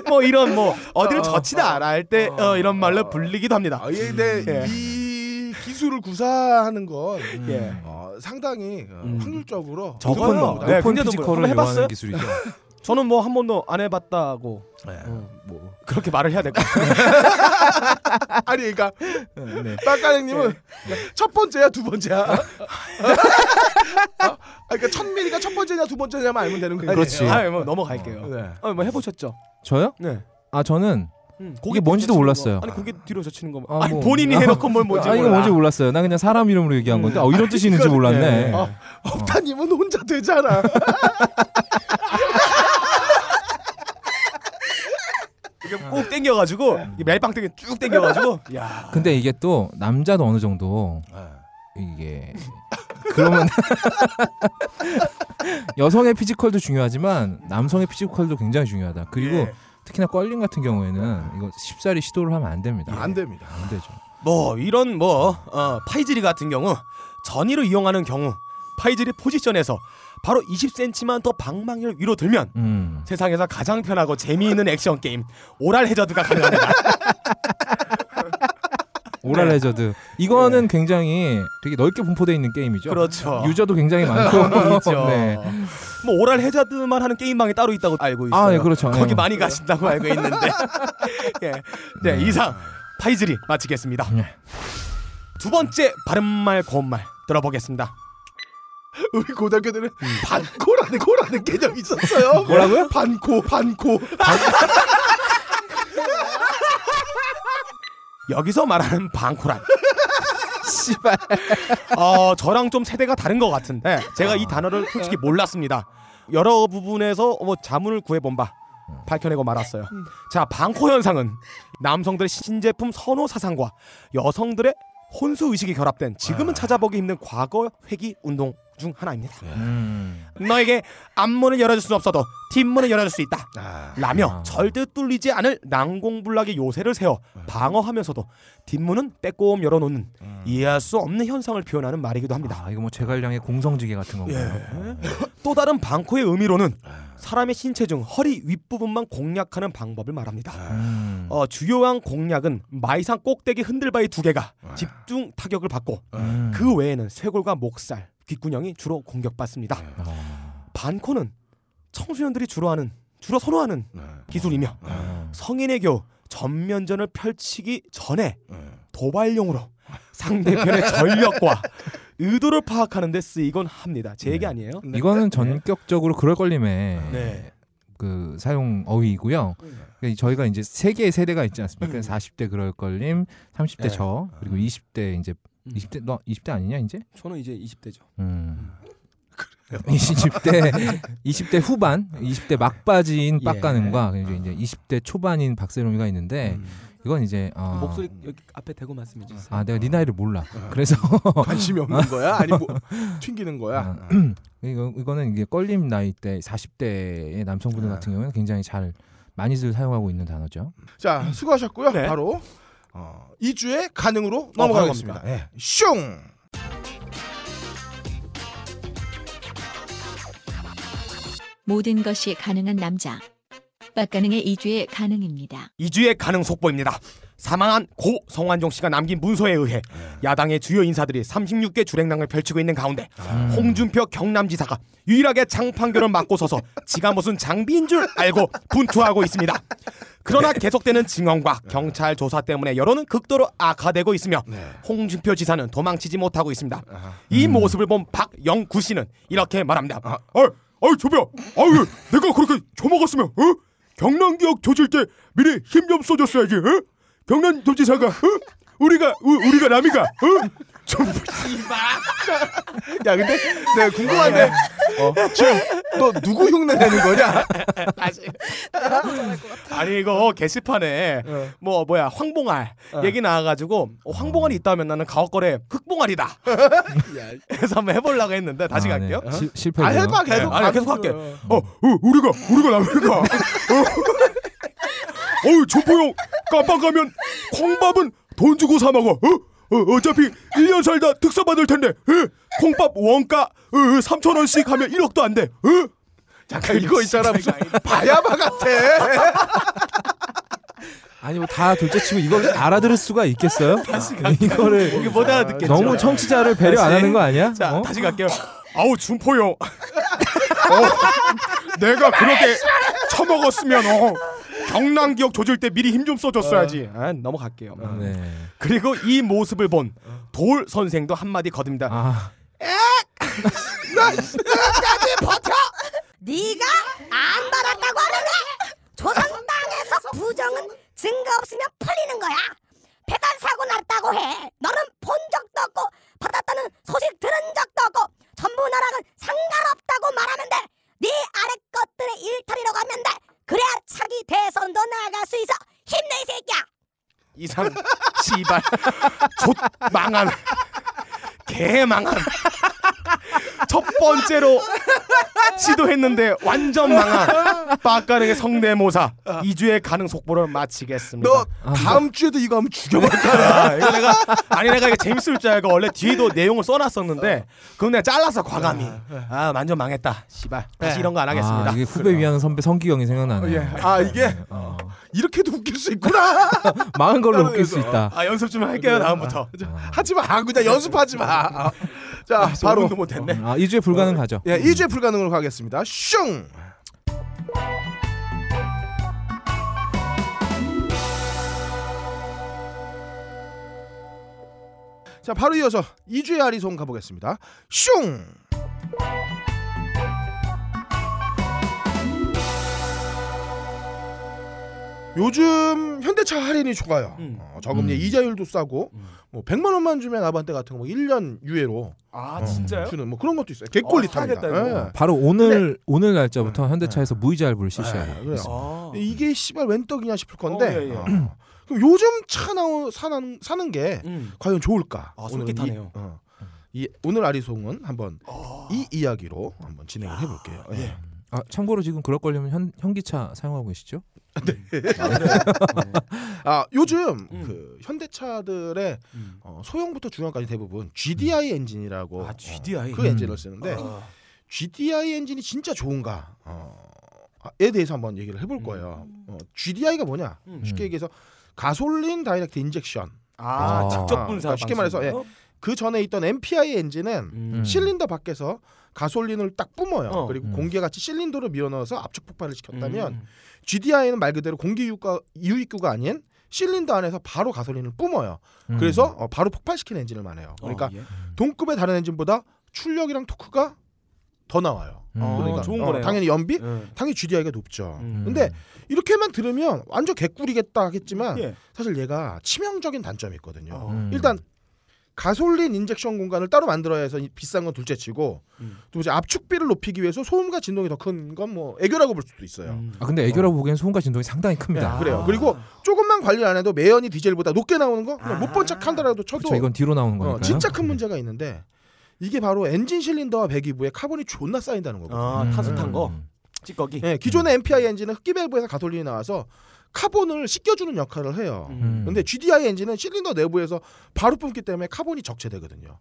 뭐 이런 뭐 어디를 젖히다라 할 때 이런 말로 불리기도 합니다. 근데 이 기술을 구사하는 건 상당히 확률적으로 적어요. 네, 근데 피지컬을 해봤어요. 기술이죠. 저는 뭐 한 번도 안 해봤다고 뭐 그렇게 말을 해야 될 것 같아요. 아니 그러니까 빡가능님은 네. 첫 번째야 두 번째야? 그러니까 천밀이가 첫 번째냐 두 번째냐만 알면 되는 거예요. 그렇지. 아니, 뭐 넘어갈게요. 네. 뭐 해보셨죠? 저요? 네. 아 저는 그게 뭔지도 몰랐어요. 거. 아니 그게 뒤로 젖히는 거. 아니 뭐, 본인이 해놓고 뭘 뭔지 몰라. 이거 뭔지 몰랐어요. 나 그냥 사람 이름으로 얘기한 건데 이런 뜻이 있는지 몰랐네. 업다님은 혼자 되잖아. 꼭 땡겨가지고 멜빵 쭉 땡겨가지고. 야. 근데 이게 또 남자도 어느 정도 이게 그러면 여성의 피지컬도 중요하지만 남성의 피지컬도 굉장히 중요하다. 그리고 특히나 껄림 같은 경우에는 이거 쉽사리 시도를 하면 안 됩니다. 안 됩니다. 안 되죠. 뭐 이런 뭐 파이지리 같은 경우 전위로 이용하는 경우 파이지리 포지션에서 바로 20cm만 더 방망이를 위로 들면 세상에서 가장 편하고 재미있는 액션 게임 오랄 해저드가 가능합니다. 오랄 해저드 이거는 굉장히 되게 넓게 분포되어 있는 게임이죠. 그렇죠. 유저도 굉장히 많고 네. 뭐 오랄 해저드만 하는 게임방이 따로 있다고 알고 있어요. 아, 네, 그렇죠. 거기 많이 가신다고 알고 있는데 네. 네, 이상 파이즈리 마치겠습니다. 두 번째 바른말 고운말 들어보겠습니다. 우리 고등학교 때는 반코라는 개념이 있었어요. 뭐라고요? 반코. 여기서 말하는 반코란. 씨발. 저랑 좀 세대가 다른 것 같은데 제가 이 단어를 솔직히 몰랐습니다. 여러 부분에서 자문을 구해본 바 밝혀내고 말았어요. 자, 반코 현상은 남성들의 신제품 선호 사상과 여성들의 혼수의식이 결합된 지금은 찾아보기 힘든 과거 회귀 운동 중 하나입니다. 너에게 앞문을 열어줄 수는 없어도 뒷문을 열어줄 수 있다 라며 절대 뚫리지 않을 난공불락의 요새를 세워 방어하면서도 뒷문은 빼꼼 열어놓는 이해할 수 없는 현상을 표현하는 말이기도 합니다. 이거 뭐 제갈량의 공성지계 같은 건가요? 예. 또 다른 방코의 의미로는 사람의 신체 중 허리 윗부분만 공략하는 방법을 말합니다. 주요한 공략은 마이상 꼭대기 흔들바위 2개가 집중 타격을 받고 그 외에는 쇄골과 목살, 귓구녕이 주로 공격받습니다. 반코는 청소년들이 주로 선호하는 기술이며 성인의 겨우 전면전을 펼치기 전에 도발용으로 상대편의 전력과 의도를 파악하는 데 쓰이곤 합니다. 제 얘기 아니에요? 네. 이거는 전격적으로 그럴 걸림에 그 사용 어휘이고요. 그러니까 저희가 이제 세 개의 세대가 있지 않습니까? 40대 그럴 걸림, 30대 저, 그리고 20대 이제 20대 너 20대 아니냐 이제? 저는 이제 20대죠. 20대 후반, 20대 막바지인 빡가능과 이제 20대 초반인 박세롬이가 있는데 이건 이제 목소리 여기 앞에 대고 말씀해 주세요. 내가 네 나이를 몰라. 그래서 관심이 없는 거야? 아니 뭐 튕기는 거야? 이거는 이게 껄림 나이 때 40대의 남성분들 같은 경우는 굉장히 잘 많이들 사용하고 있는 단어죠. 자, 수고하셨고요. 네. 바로 2주의 가능으로 넘어가겠습니다. 네. 슝! 모든 것이 가능한 남자 빡가능의 2주의 가능입니다. 2주의 가능 속보입니다. 사망한 고 성완종 씨가 남긴 문서에 의해 야당의 주요 인사들이 36개 주랭랑을 펼치고 있는 가운데 홍준표 경남지사가 유일하게 장판결을 맡고 서서 지가 무슨 장비인 줄 알고 분투하고 있습니다. 그러나 계속되는 증언과 경찰 조사 때문에 여론은 극도로 악화되고 있으며 홍준표 지사는 도망치지 못하고 있습니다. 이 모습을 본 박영구 씨는 이렇게 말합니다. 조배야, 내가 그렇게 줘먹었으면 경남개혁 조질 때 미리 힘 좀 쏘줬어야지. 경남도지사가 우리가 남이가 전부 야, 근데 내가 궁금한데 지금 너 누구 흉내 내는 거냐? 아니 이거 게시판에 황봉알 얘기 나와가지고 황봉알이 있다면 나는 가옥걸에 흑봉알이다 그래서 한번 해보려고 했는데 다시 갈게요. 실패. 해봐 계속. 계속 할게. 우리가 남이가 조포용 깜빵 가면 콩밥은 돈 주고 사 먹어. 어차피 1년 살다 특사 받을 텐데. 콩밥 원가 3,000원씩 하면 1억도 안 돼. 잠깐 이거 있잖아. 무슨 바야바 같아. 아니 뭐 다 둘째치고 이걸 알아들을 수가 있겠어요? 이거를 이게 못 알아듣겠죠. 너무 청취자를 배려 안 하는 거 아니야? 자, 다시 갈게요. 준포요. 내가 그렇게 처먹었으면 경남기억 조질 때 미리 힘 좀 써줬어야지. 넘어갈게요. 그리고 이 모습을 본 돌 선생도 한마디 거듭니다. 나 끝까지 버텨. 네가 안 받았다고 하는데 조선당에서 부정은 증거 없으면 풀리는 거야. 배달 사고 났다고 해. 너는 본 적도 없고 받았다는 소식 들은 적도 없고 전부 나랑은 상관없다고 말하는데 네 아래 것들의 일탈이라고 하면 돼. 그래야 차기 대선도 나아갈 수 있어. 힘내 이 새끼야. 이상 씨발 좆망한 개망한 첫 번째로 시도했는데 완전 망한 빡가능의 성대모사 2주의 가능 속보를 마치겠습니다. 너 다음 주에도 이거 하면 죽여버릴 거야. 내가 이게 재밌을 줄 알고 원래 뒤에도 내용을 써놨었는데 그럼 내가 잘라서 과감히 완전 망했다 씨발 다시 이런 거 안 하겠습니다. 이게 후배 위하는 선배 성기경이 생각나네요. 이게 이렇게도 웃길 수 있구나. 망한 걸로 웃길 수 있다. 연습 좀 할게요. 다음부터 하지마. 그냥 연습하지마. 자, 바로 못했네. 2주에 불가능 가죠. 예, 2주에 불가능으로 가겠습니다. 슝. 자, 바로 이어서 2주의 아리송 가보겠습니다. 슝. 요즘 현대차 할인이 좋아요. 저금리 이자율도 싸고 뭐 100만 원만 주면 아반떼 같은 거 1년 유예로 진짜요? 주는 뭐 그런 것도 있어요. 개꿀리타입니다. 네. 바로 오늘 날짜부터 현대차에서 무이자율을 실시하고 있습니다. 이게 씨발 웬 떡이냐 싶을 건데 예, 예. 그럼 요즘 차 사는 게 과연 좋을까? 솔깃하네요. 오늘 아리송은 한번 이 이야기로 한번 진행을 해볼게요. 예. 예. 참고로 지금 그럴 거려면 현기차 사용하고 계시죠? 네. 요즘 그 현대차들의 소형부터 중형까지 대부분 GDI 엔진이라고 GDI. 그 엔진을 쓰는데 GDI 엔진이 진짜 좋은가에 대해서 한번 얘기를 해볼 거예요. GDI가 뭐냐? 쉽게 얘기해서 가솔린 다이렉트 인젝션. 직접 분사. 그러니까 쉽게 말해서 그 전에 있던 MPI 엔진은 실린더 밖에서 가솔린을 딱 뿜어요. 그리고 공기같이 실린더로 밀어넣어서 압축 폭발을 시켰다면 GDI는 말 그대로 공기 유입구가 아닌 실린더 안에서 바로 가솔린을 뿜어요. 그래서 바로 폭발시키는 엔진을 말해요. 그러니까 동급의 다른 엔진보다 출력이랑 토크가 더 나와요. 그러니까 좋은 거네요. 당연히 연비, 당연히 GDI가 높죠. 근데 이렇게만 들으면 완전 개꿀이겠다 하겠지만 사실 얘가 치명적인 단점이 있거든요. 일단 가솔린 인젝션 공간을 따로 만들어야 해서 비싼 건 둘째치고 또 이제 압축비를 높이기 위해서 소음과 진동이 더 큰 건 뭐 애교라고 볼 수도 있어요. 근데 애교라고 보기엔 소음과 진동이 상당히 큽니다. 그래요. 그리고 조금만 관리를 안 해도 매연이 디젤보다 높게 나오는 거 못 본 척 한다라도 쳐도 그쵸, 이건 뒤로 나오는 거니까요. 진짜 큰 문제가 있는데 이게 바로 엔진 실린더와 배기부에 카본이 존나 쌓인다는 거거든요. 타석한 거 찌꺼기. 네, 기존의 MPI 엔진은 흡기 밸브에서 가솔린이 나와서 카본을 씻겨주는 역할을 해요. 근데 GDI 엔진은 실린더 내부에서 바로 뿜기 때문에 카본이 적체되거든요.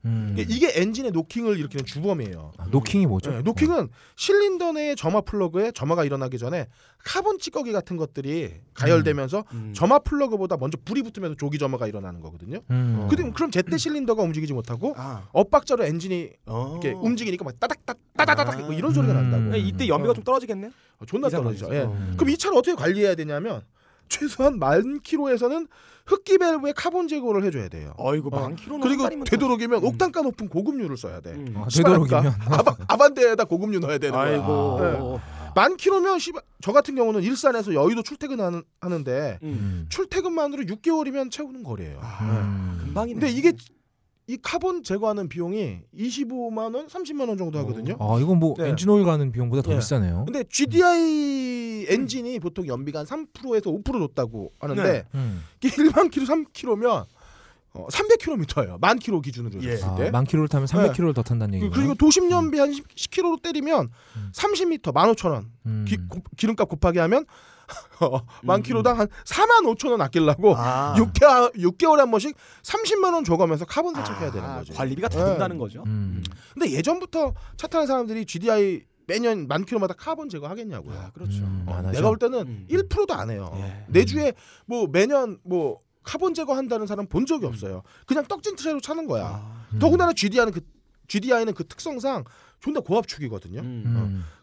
이게 엔진의 노킹을 일으키는 주범이에요. 노킹이 뭐죠? 노킹은 실린더 내 점화 플러그에 점화가 일어나기 전에 카본 찌꺼기 같은 것들이 가열되면서 점화 플러그보다 먼저 불이 붙으면서 조기 점화가 일어나는 거거든요. 그럼 제때 실린더가 움직이지 못하고 엇박자로 엔진이 이렇게 움직이니까 막 따닥따닥따닥 뭐 이런 소리가 난다고. 이때 연비가 좀 떨어지겠네? 존나 떨어지죠. 그럼 이 차를 어떻게 관리해야 되냐면 최소한 10,000km에서는 흡기 밸브에 카본 제거를 해줘야 돼요. 아이고 10,000km. 그리고 되도록이면 옥탄가 높은 고급류를 써야 돼. 되도록이면 아반떼에다 고급류 넣어야 되는 거야. 아이고 10,000km면 저 같은 경우는 일산에서 여의도 출퇴근하는데 출퇴근만으로 6개월이면 채우는 거리예요. 금방이네. 근데 이게 이 카본 제거하는 비용이 25만 원, 30만 원 정도 하거든요. 이건 뭐 엔진오일 가는 비용보다 더 비싸네요. 근데 GDI 엔진이 보통 연비가 한 3%에서 5% 높다고 하는데 이게 1만 킬로, 3km면 300km예요. 10,000km 기준으로 했을 때. 10,000km를 타면 300km를 더 탄다는 얘기예요. 그리고 도심 연비 한 10km로 때리면 30m 15,000원. 기름값 곱하기 하면 10,000km당 한 45,000원 아끼려고 6개월에 한 번씩 30만 원 줘가면서 카본 세척해야 되는 거죠. 관리비가 다 든다는 거죠. 근데 예전부터 차 타는 사람들이 GDI 매년 10,000km마다 카본 제거하겠냐고요. 그렇죠. 내가 볼 때는 1%도 안 해요. 내주에 뭐 매년 뭐 카본 제거한다는 사람 본 적이 없어요. 그냥 떡진 트레로 차는 거야. 더군다나 GDI는 그 특성상 존나 고압축이거든요.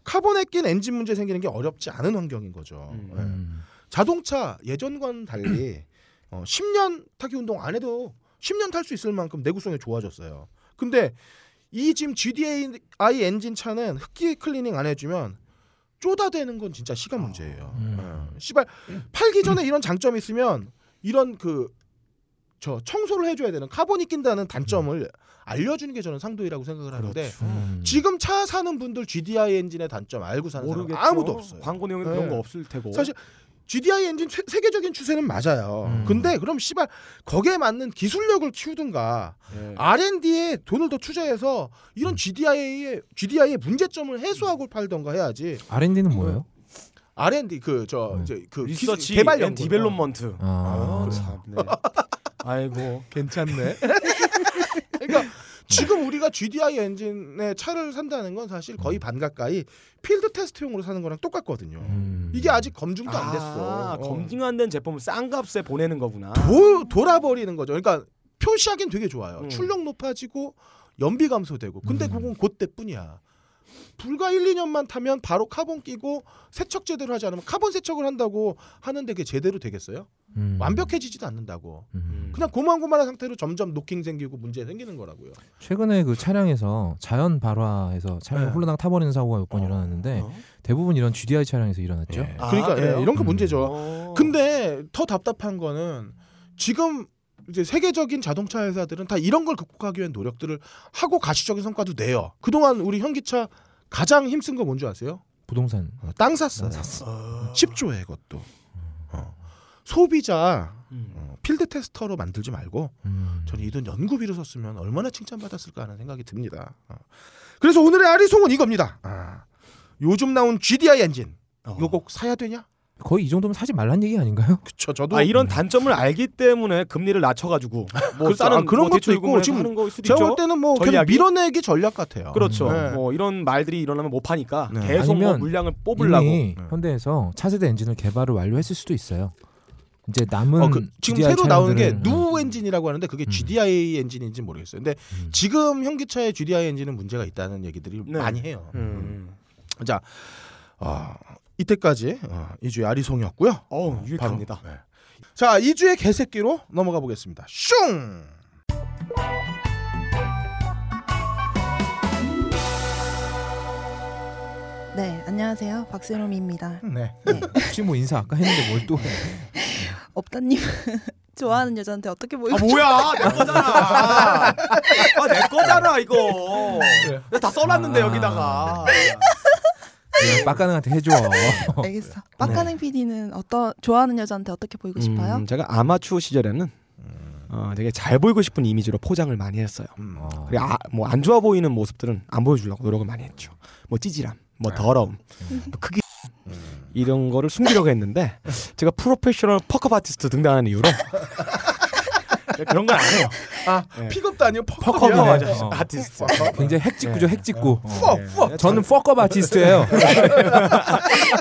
카본에 낀 엔진 문제 생기는 게 어렵지 않은 환경인 거죠. 자동차 예전과는 달리 10년 타기 운동 안 해도 10년 탈 수 있을 만큼 내구성이 좋아졌어요. 근데 이 지금 GDI 엔진 차는 흡기 클리닝 안 해주면 쪼다대는 건 진짜 시간 문제예요. 씨발 팔기 전에 이런 장점이 있으면 이런 청소를 해줘야 되는 카본이 낀다는 단점을 알려주는 게 저는 상도이라고 생각을 하는데 지금 차 사는 분들 GDI 엔진의 단점 알고 사는 사람 아무도 없어요. 광고 내용에 그런 거 없을 테고. 사실 GDI 엔진 세계적인 추세는 맞아요. 근데 그럼 씨발 거기에 맞는 기술력을 키우든가 R&D에 돈을 더 투자해서 이런 GDI의 문제점을 해소하고 팔던가 해야지. R&D는 뭐예요? R&D 리서치 개발형 디벨롭먼트. 참. 네. 아이고 괜찮네. 그러니까 지금 우리가 GDI 엔진의 차를 산다는 건 사실 거의 반 가까이 필드 테스트용으로 사는 거랑 똑같거든요. 이게 아직 검증도 안 됐어. 검증 안 된 제품을 싼 값에 보내는 거구나. 돌아버리는 거죠. 그러니까 표시하기는 되게 좋아요. 출력 높아지고 연비 감소되고. 근데 그건 그때뿐이야. 불과 1-2년만 타면 바로 카본 끼고 세척 제대로 하지 않으면 카본 세척을 한다고 하는데 그게 제대로 되겠어요? 완벽해지지도 않는다고. 그냥 고만고만한 상태로 점점 노킹 생기고 문제 생기는 거라고요. 최근에 그 차량에서 자연 발화에서 차량 홀로당 타버리는 사고가 몇 번 일어났는데 대부분 이런 GDI 차량에서 일어났죠. 예. 아, 그러니까 예, 이런 게 문제죠. 근데 더 답답한 거는 지금 이제 세계적인 자동차 회사들은 다 이런 걸 극복하기 위한 노력들을 하고 가시적인 성과도 내요. 그동안 우리 현기차 가장 힘쓴 거 뭔지 아세요? 부동산. 땅 샀어. 10조에 그것도. 소비자 필드 테스터로 만들지 말고 저는 이 돈 연구비로 썼으면 얼마나 칭찬받았을까 하는 생각이 듭니다. 그래서 오늘의 아리송은 이겁니다. 요즘 나온 GDI 엔진 이거 꼭 사야 되냐? 거의 이 정도면 사지 말란 얘기 아닌가요? 그렇죠. 저도 이런 단점을 알기 때문에 금리를 낮춰가지고 뭐 싸는 그런 것도 있고 지금 하는 거 수도 있죠. 제가 볼 때는 뭐 그냥 밀어내기 전략 같아요. 그렇죠. 네. 뭐 이런 말들이 일어나면 못 파니까 계속 뭐 물량을 뽑으려고 이미 현대에서 차세대 엔진을 개발을 완료했을 수도 있어요. 이제 남은 그, 지금 새로 나오는 게 누 엔진이라고 하는데 그게 GDI 엔진인지 모르겠어요. 근데 지금 현기차의 GDI 엔진은 문제가 있다는 얘기들이 많이 해요. 자. 이때까지 2주의 아리송이었고요. 유익합니다. 네. 자, 2주의 개새끼로 넘어가 보겠습니다. 슝! 네, 안녕하세요. 박세롬입니다. 네. 네. 혹시 뭐 인사 아까 했는데 뭘 또 해? 업다님 좋아하는 여자한테 어떻게 보이고 싶어? 뭐야, 내 거잖아. 내 거잖아 이거. 내가 다 써놨는데 여기다가. 빡가능한테 해줘. 알겠어. 빡가능 PD는 어떤 좋아하는 여자한테 어떻게 보이고 싶어요? 제가 아마추어 시절에는 되게 잘 보이고 싶은 이미지로 포장을 많이 했어요. 그리고 뭐 안 좋아 보이는 모습들은 안 보여주려고 노력을 많이 했죠. 뭐 찌질함, 뭐 더러움, 뭐 크기 이런 거를 숨기려고 했는데 제가 프로페셔널 퍽업 아티스트 등단하는 이유로 그런 건 아니에요. 네. 픽업도 아니고 퍽업이에요. 아티스트. 굉장히 핵직구죠. 핵직구. 저는 퍽업 아티스트예요.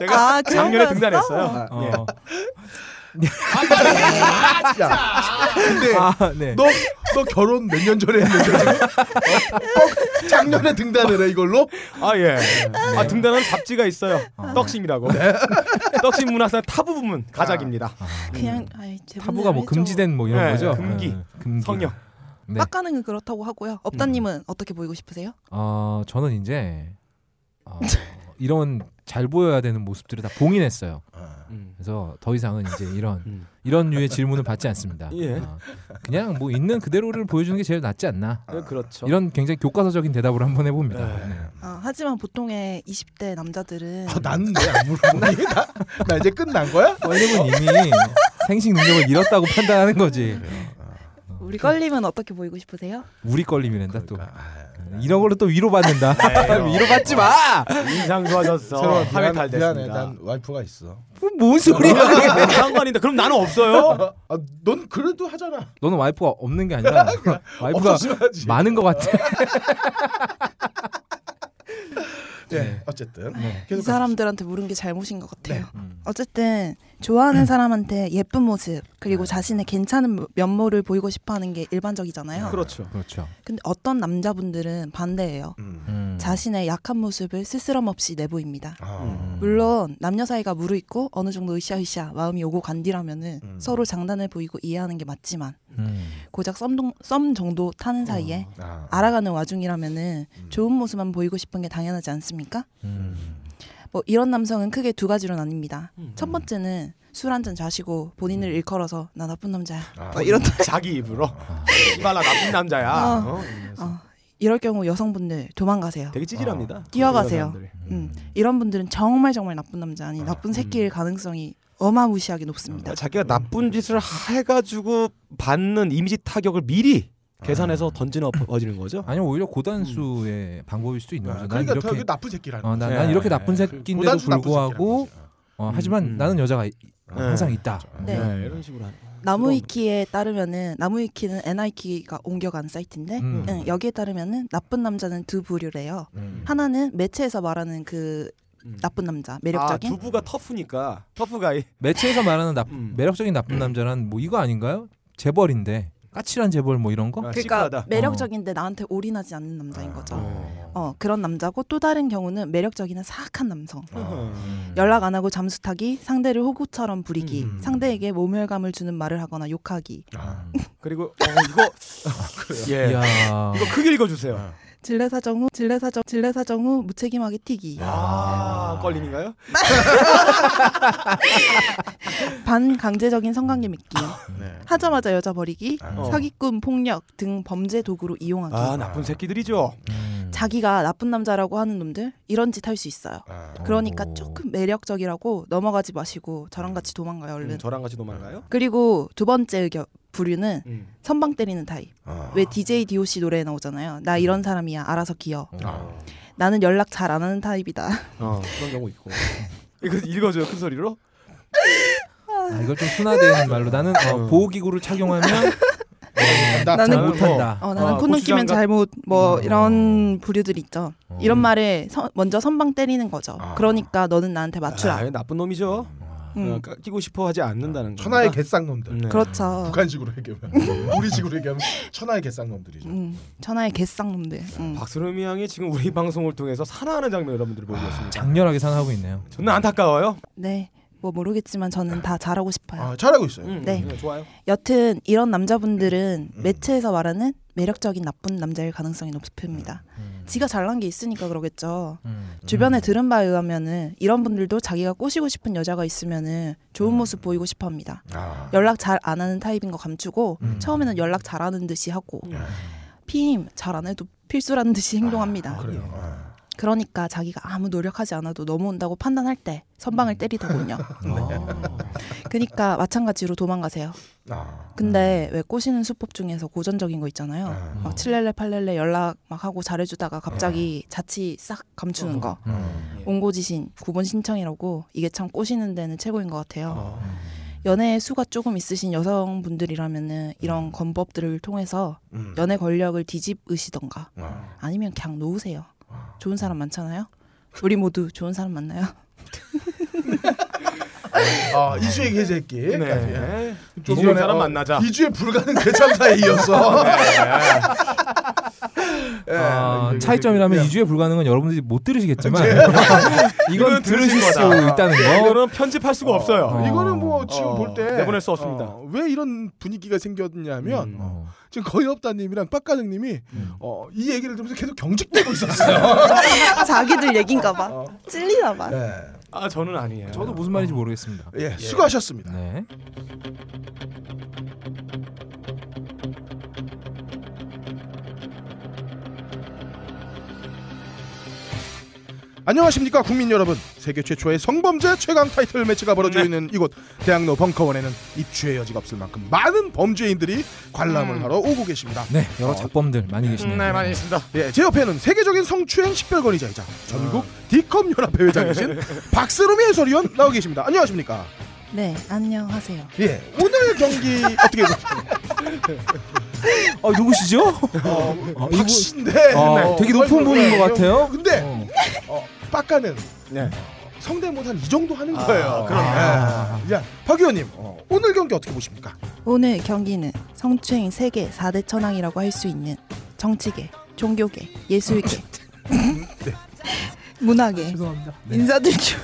제가 작년에 등단했어요. 근데 너 결혼 몇 년 전에 했는데 작년에 등단을 해 이걸로? 예. 아 등단은 잡지가 있어요. 떡심이라고. 떡심 문화상 타부 부문 가작입니다. 그냥 타부가 뭐 금지된 뭐 이런 거죠? 금기, 성역. 빡가능은 그렇다고 하고요. 업다님은 어떻게 보이고 싶으세요? 저는 이제 이런 잘 보여야 되는 모습들을 다 봉인했어요. 그래서 더 이상은 이제 이런 류의 질문을 받지 않습니다. 예. 그냥 뭐 있는 그대로를 보여주는 게 제일 낫지 않나. 그렇죠. 이런 굉장히 교과서적인 대답을 한번 해봅니다. 네. 하지만 보통의 20대 남자들은 나는 왜 안 물어보니? 나 이제 끝난 거야? 껄림은 이미 생식 능력을 잃었다고 판단하는 거지. 우리 껄림은 어떻게 보이고 싶으세요? 우리 껄림이란다 그러니까. 또. 이런 걸로 또 위로받는다. 위로받지 마. 인상 좋아졌어. 하면 잘 됐습니다. 난 와이프가 있어. 뭔 소리야? 상관인데 그럼 나는 없어요? 넌 그래도 하잖아. 너는 와이프가 없는 게 아니라 와이프가 없어야지. 많은 것 같아. 네, 어쨌든 이 사람들한테 물은 게 잘못인 것 같아요. 네. 어쨌든 좋아하는 사람한테 예쁜 모습 그리고 자신의 괜찮은 면모를 보이고 싶어하는 게 일반적이잖아요. 그렇죠, 그렇죠. 근데 어떤 남자분들은 반대예요. 자신의 약한 모습을 스스럼 없이 내보입니다. 물론 남녀 사이가 무르익고 어느 정도 으쌰으쌰 마음이 오고 간디라면은 서로 장단을 보이고 이해하는 게 맞지만 고작 썸 정도 타는 사이에 알아가는 와중이라면은 좋은 모습만 보이고 싶은 게 당연하지 않습니까? 뭐 이런 남성은 크게 두 가지로 나뉩니다. 첫 번째는 술 한잔 자시고 본인을 일컬어서 나 나쁜 남자야. 뭐 이런 자기 입으로 이발라 나쁜 남자야. 이럴 경우 여성분들 도망가세요. 되게 찌질합니다. 뛰어가세요. 이런 분들은 정말 나쁜 남자 아니 나쁜 새끼일 가능성이 어마무시하게 높습니다. 자기가 나쁜 짓을 해가지고 받는 이미지 타격을 미리 계산해서 던지는 어지는 거죠? 아니면 오히려 고단수의 방법일 수도 있는 거죠. 그러니까 난 이렇게 나쁜 새끼라는. 난 이렇게 나쁜 새끼인데도 불구하고 하지만 나는 여자가 항상 있다. 이런 식으로 하는. 나무위키에 따르면은 나무위키는 NIK가 옮겨간 사이트인데 여기에 따르면은 나쁜 남자는 두 부류래요. 하나는 매체에서 말하는 그 나쁜 남자 매력적인 두부가 터프니까 터프가이. 매체에서 말하는 매력적인 나쁜 남자란 뭐 이거 아닌가요? 재벌인데. 까칠한 재벌 뭐 이런 거? 그러니까 시크하다. 매력적인데 나한테 올인하지 않는 남자인 거죠. 그런 남자고, 또 다른 경우는 매력적이나 사악한 남성. 연락 안 하고 잠수 타기, 상대를 호구처럼 부리기, 상대에게 모멸감을 주는 말을 하거나 욕하기. 그리고 이거 예. 이거 크게 읽어주세요. 진례사정 후 무책임하게 튀기. 아, 껄림인가요? 반강제적인 성관계 맺기. 네. 하자마자 여자 버리기. 사기꾼, 폭력 등 범죄 도구로 이용하기. 아, 나쁜 새끼들이죠. 자기가 나쁜 남자라고 하는 놈들 이런 짓 할 수 있어요. 그러니까 조금 매력적이라고 넘어가지 마시고 저랑 같이 도망가요, 얼른. 저랑 같이 도망가요? 그리고 두 번째 의견. 부류는 선방 때리는 타입. 왜 DJ DOC 노래에 나오잖아요. 나 이런 사람이야. 알아서 기어. 나는 연락 잘 안 하는 타입이다. 그런 경우 있고. 이거 읽어줘요, 큰 소리로. 아, 이걸 좀 순화된 말로. 나는 보호기구를 착용하면 나는 못한다. 나는 콧눈 끼면 잘못 뭐 이런 부류들 있죠. 이런 말에 먼저 선방 때리는 거죠. 그러니까 너는 나한테 맞추라. 나쁜 놈이죠. 끼고 싶어 하지 않는다는 거. 천하의 개쌍놈들. 네. 그렇죠. 북한식으로 얘기하면, 우리식으로 얘기하면 천하의 개쌍놈들이죠. 천하의 개쌍놈들. 박수름이 양이 지금 우리 방송을 통해서 사랑하는 장면 여러분들이 보고 계십니다. 장렬하게 사랑하고 있네요. 저는 안타까워요. 네. 뭐 모르겠지만 저는 다 잘하고 싶어요. 잘하고 있어요. 네. 좋아요. 여튼 이런 남자분들은 매체에서 말하는 매력적인 나쁜 남자일 가능성이 높습니다. 지가 잘난 게 있으니까 그러겠죠. 주변에 들은 바에 의하면은 이런 분들도 자기가 꼬시고 싶은 여자가 있으면은 좋은 모습 보이고 싶어 합니다. 연락 잘 안 하는 타입인 거 감추고 처음에는 연락 잘하는 듯이 하고 피임 잘 안 해도 필수라는 듯이 행동합니다. 그래요. 그러니까 자기가 아무 노력하지 않아도 넘어온다고 판단할 때 선방을 때리더군요. 그러니까 마찬가지로 도망가세요. 근데 왜 꼬시는 수법 중에서 고전적인 거 있잖아요. 막 칠렐레 팔렐레 연락 막 하고 잘해주다가 갑자기 자취 싹 감추는 거. 옹고지신 9번 신청이라고. 이게 참 꼬시는 데는 최고인 것 같아요. 연애의 수가 조금 있으신 여성분들이라면은 이런 건법들을 통해서 연애 권력을 뒤집으시던가 아니면 그냥 놓으세요. 좋은 사람 많잖아요. 우리 모두 좋은 사람 만나요. 이주의 개새끼까지. 네. 이주의 사람 만나자. 이주의 불가능 개참사에 이어서. 차이점이라면 이주의 불가능은 여러분들이 못 들으시겠지만 이건 들으실 수 있다는 거. 이거는 편집할 수가 없어요. 이거는 뭐 지금 볼 때 내보낼 수 없습니다. 왜 이런 분위기가 생겼냐면 지금 거의 없다님이랑 빡가능님이 이 얘기를 들으면서 계속 경직되고 있었어요. 자기들 얘긴가 봐. 찔리나 봐. 네. 아, 저는 아니에요. 저도 무슨 말인지 모르겠습니다. 예, 수고하셨습니다. 네. 안녕하십니까 국민 여러분. 세계 최초의 성범죄 최강 타이틀 매치가 벌어지는 이곳 대학로 벙커원에는 입추의 여지가 없을 만큼 많은 범죄인들이 관람을 하러 오고 계십니다. 네, 여러 작범들 많이 계시네요. 네, 많이 있습니다. 예, 제 옆에는 세계적인 성추행 식별권위자이자 전국 디컴 연합회 회장이신 박스루미 해설위원 나오 계십니다. 안녕하십니까? 네, 안녕하세요. 예, 오늘 경기 어떻게 보십니까? 누구시죠? 박씨인데 되게 높은 분인 것 같아요. 근데 빡가는 성대모사 이 정도 하는 거예요. 그러네. 야, 박 의원님 오늘 경기 어떻게 보십니까? 오늘 경기는 성추행 세계 4대 천왕이라고 할 수 있는 정치계, 종교계, 예술계, 문화계, 인사들죠.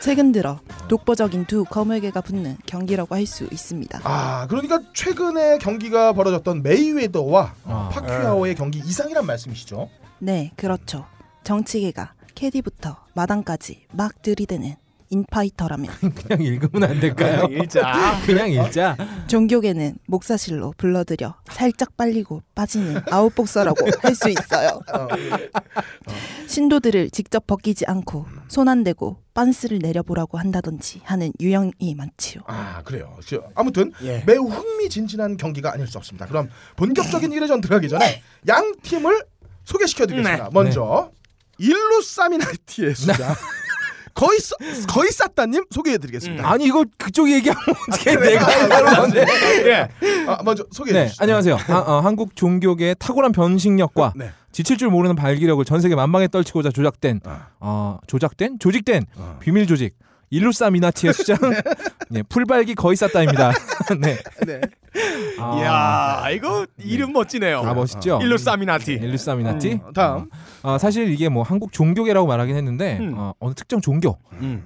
최근 들어 독보적인 두 거물개가 붙는 경기라고 할 수 있습니다. 아, 그러니까 최근에 경기가 벌어졌던 메이웨더와 파큐아오의 경기 이상이란 말씀이시죠? 네, 그렇죠. 정치계가 캐디부터 마당까지 막 들이대는 인파이터라면 그냥 읽으면 안 될까요? 그냥 읽자. 종교계는 목사실로 불러들여 살짝 빨리고 빠지는 아웃복서라고 할 수 있어요. 신도들을 직접 벗기지 않고 손 안 대고 빤스를 내려보라고 한다든지 하는 유형이 많지요. 아, 그래요. 아무튼 매우 흥미진진한 경기가 아닐 수 없습니다. 그럼 본격적인 1회전 들어가기 전에 양 팀을 소개시켜드리겠습니다. 먼저 일루사미나티의 수장 거의 쌌다님 소개해드리겠습니다. 아니, 이거 그쪽 얘기하면 어떻게 내가 이러는데. 먼저 소개해 주시죠. 안녕하세요. 한국 종교계의 탁월한 변신력과 지칠 줄 모르는 발기력을 전 세계 만방에 떨치고자 조직된 비밀 조직 일루사미나티의 수장 풀발기 거의 쌌다입니다. 네. 이야, 이거 이름 멋지네요. 아, 멋있죠. 일루사미나티. 일루사미나티. 다음. 사실 이게 뭐 한국 종교계라고 말하긴 했는데 어느 특정 종교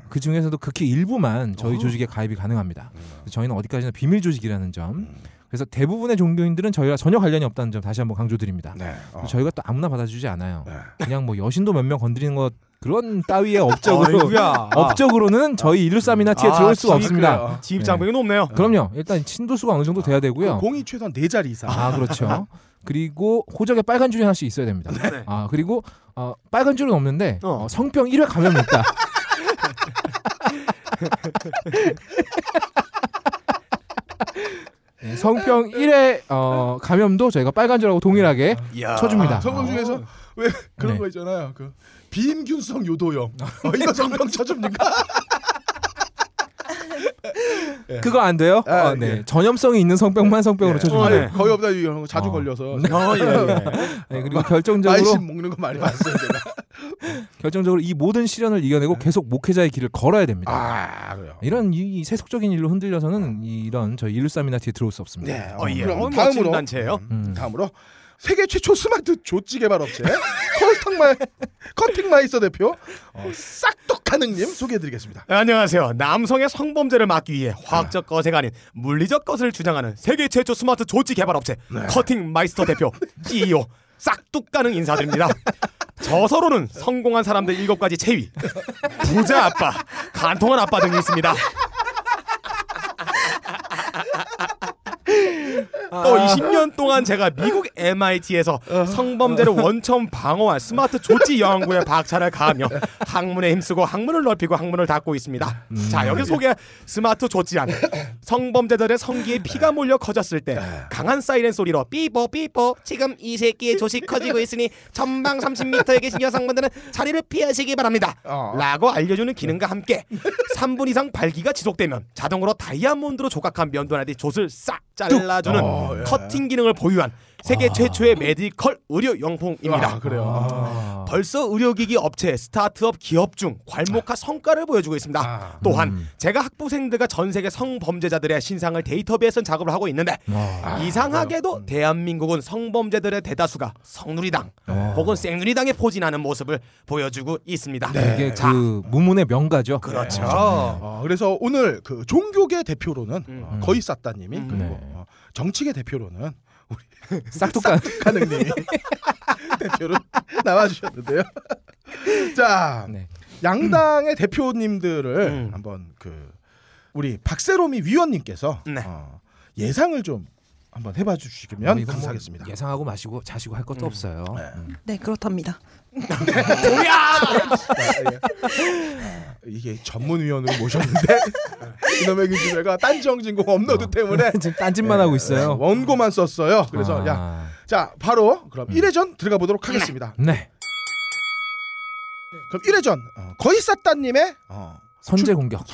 그 중에서도 극히 일부만 저희 조직에 가입이 가능합니다. 저희는 어디까지나 비밀 조직이라는 점. 그래서 대부분의 종교인들은 저희와 전혀 관련이 없다는 점 다시 한번 강조드립니다. 네, 저희가 또 아무나 받아주지 않아요. 네. 그냥 뭐 여신도 몇 명 건드리는 것 그런 따위의 업적으로 업적으로는 저희 일루사미나티에 들어올 수가 없습니다. 그래요. 진입 장벽이 높네요. 네. 그럼요. 일단 신도수가 어느 정도 돼야 되고요. 공이 최소한 4자리 이상. 아, 그렇죠. 그리고 호적에 빨간 줄이 하나씩 있어야 됩니다. 네네. 아, 그리고 빨간 줄은 없는데 성병 1회 감염이 있다. 네, 성병 1회 감염도 저희가 빨간줄하고 동일하게 쳐줍니다. 성병 중에서 왜 그런 거 있잖아요. 그 비임균성 요도염 이거 성병 쳐줍니까? 예. 그거 안 돼요? 아, 네. 예. 전염성이 있는 성병만 성병으로 쳐줍니다. 네. 거의 없다 이런 거 자주 걸려서. 네, 그리고 결정적으로 말씀 먹는 거 많이 봤어요. 결정적으로 이 모든 시련을 이겨내고 계속 목회자의 길을 걸어야 됩니다. 아, 그래요. 이런 이 세속적인 일로 흔들려서는 이런 저희 일루사미나티에 들어올 수 없습니다. 네. 예. 그럼 다음으로 단체예요. 다음으로 세계 최초 스마트 조찌 개발 업체 커팅마이스터 대표 싹둑하능님 소개해드리겠습니다. 안녕하세요. 남성의 성범죄를 막기 위해 화학적 것에가 아닌 물리적 것을 주장하는 세계 최초 스마트 조찌 개발 업체 커팅마이스터 대표 CEO 싹둑가능 인사드립니다. 저서로는 성공한 사람들 7가지 체위, 부자 아빠, 간통한 아빠 등이 있습니다. 또 20년 동안 제가 미국 MIT에서 성범죄를 원천 방어한 스마트 조치 연구에 박차를 가하며 학문에 힘쓰고 학문을 넓히고 학문을 닫고 있습니다. 자, 여기 소개 스마트 조치란 성범죄들의 성기에 피가 몰려 커졌을 때 강한 사이렌 소리로 삐뽀 삐뽀 지금 이 새끼의 조시 커지고 있으니 전방 30m에 계신 여성분들은 자리를 피하시기 바랍니다 라고 알려주는 기능과 함께 3분 이상 발기가 지속되면 자동으로 다이아몬드로 조각한 면도날이 솥을 싹 잘라주는 커팅 기능을 보유한 세계 최초의 메디컬 의료 용품입니다. 벌써 의료기기 업체, 스타트업 기업 중 괄목한 성과를 보여주고 있습니다. 또한 제가 학부생들과 전세계 성범죄자들의 신상을 데이터베이스 작업을 하고 있는데 이상하게도 대한민국은 성범죄들의 대다수가 성누리당 혹은 생누리당에 포진하는 모습을 보여주고 있습니다. 네. 이게 자, 그 무문의 명가죠. 그렇죠. 그래서 오늘 그 종교계 대표로는 거의 쌌다님이 그리고 정치계 대표로는 우리 싹둑가능님이 대표로 나와주셨는데요. 자, 양당의 대표님들을 한번 그 우리 박세롬이 위원님께서 예상을 좀 한번 해봐 주시면 감사하겠습니다. 뭐 예상하고 마시고 자시고 할 것도 없어요. 네, 그렇답니다. 뭐야! 이게 전문위원으로 모셨는데 이놈의 기준애가 딴지영진공 업로드 때문에 지금 딴짓만 하고 있어요. 원고만 썼어요. 그래서 자, 바로 그럼 1회전 들어가 보도록 하겠습니다. 네. 그럼 1회전 거의 쌌다님의 선제 공격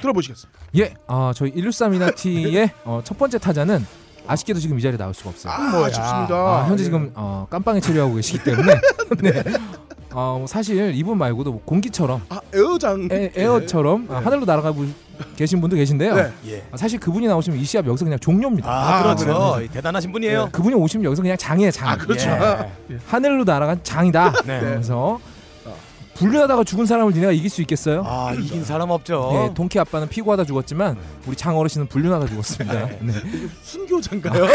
들어보시겠습니다. 예, 저희 일루사미나티의 첫 번째 타자는 아쉽게도 지금 이 자리에 나올 수가 없어요. 아쉽습니다. 현재 지금 깜빵에 체류하고 계시기 때문에 네. 사실 이분 말고도 뭐 공기처럼 에어처럼 하늘로 날아가고 계신 분도 계신데요. 네. 사실 그분이 나오시면 이 시합 여기서 그냥 종료입니다. 그렇죠. 대단하신 분이에요. 네. 그분이 오시면 여기서 그냥 장이에요. 장. 그렇죠. 하늘로 날아간 장이다. 네. 그래서 불륜하다가 죽은 사람을 니네가 이길 수 있겠어요? 이긴 사람 없죠. 네, 동키 아빠는 피고하다 죽었지만 우리 장 어르신은 불륜하다 죽었습니다. 네. 순교자인가요?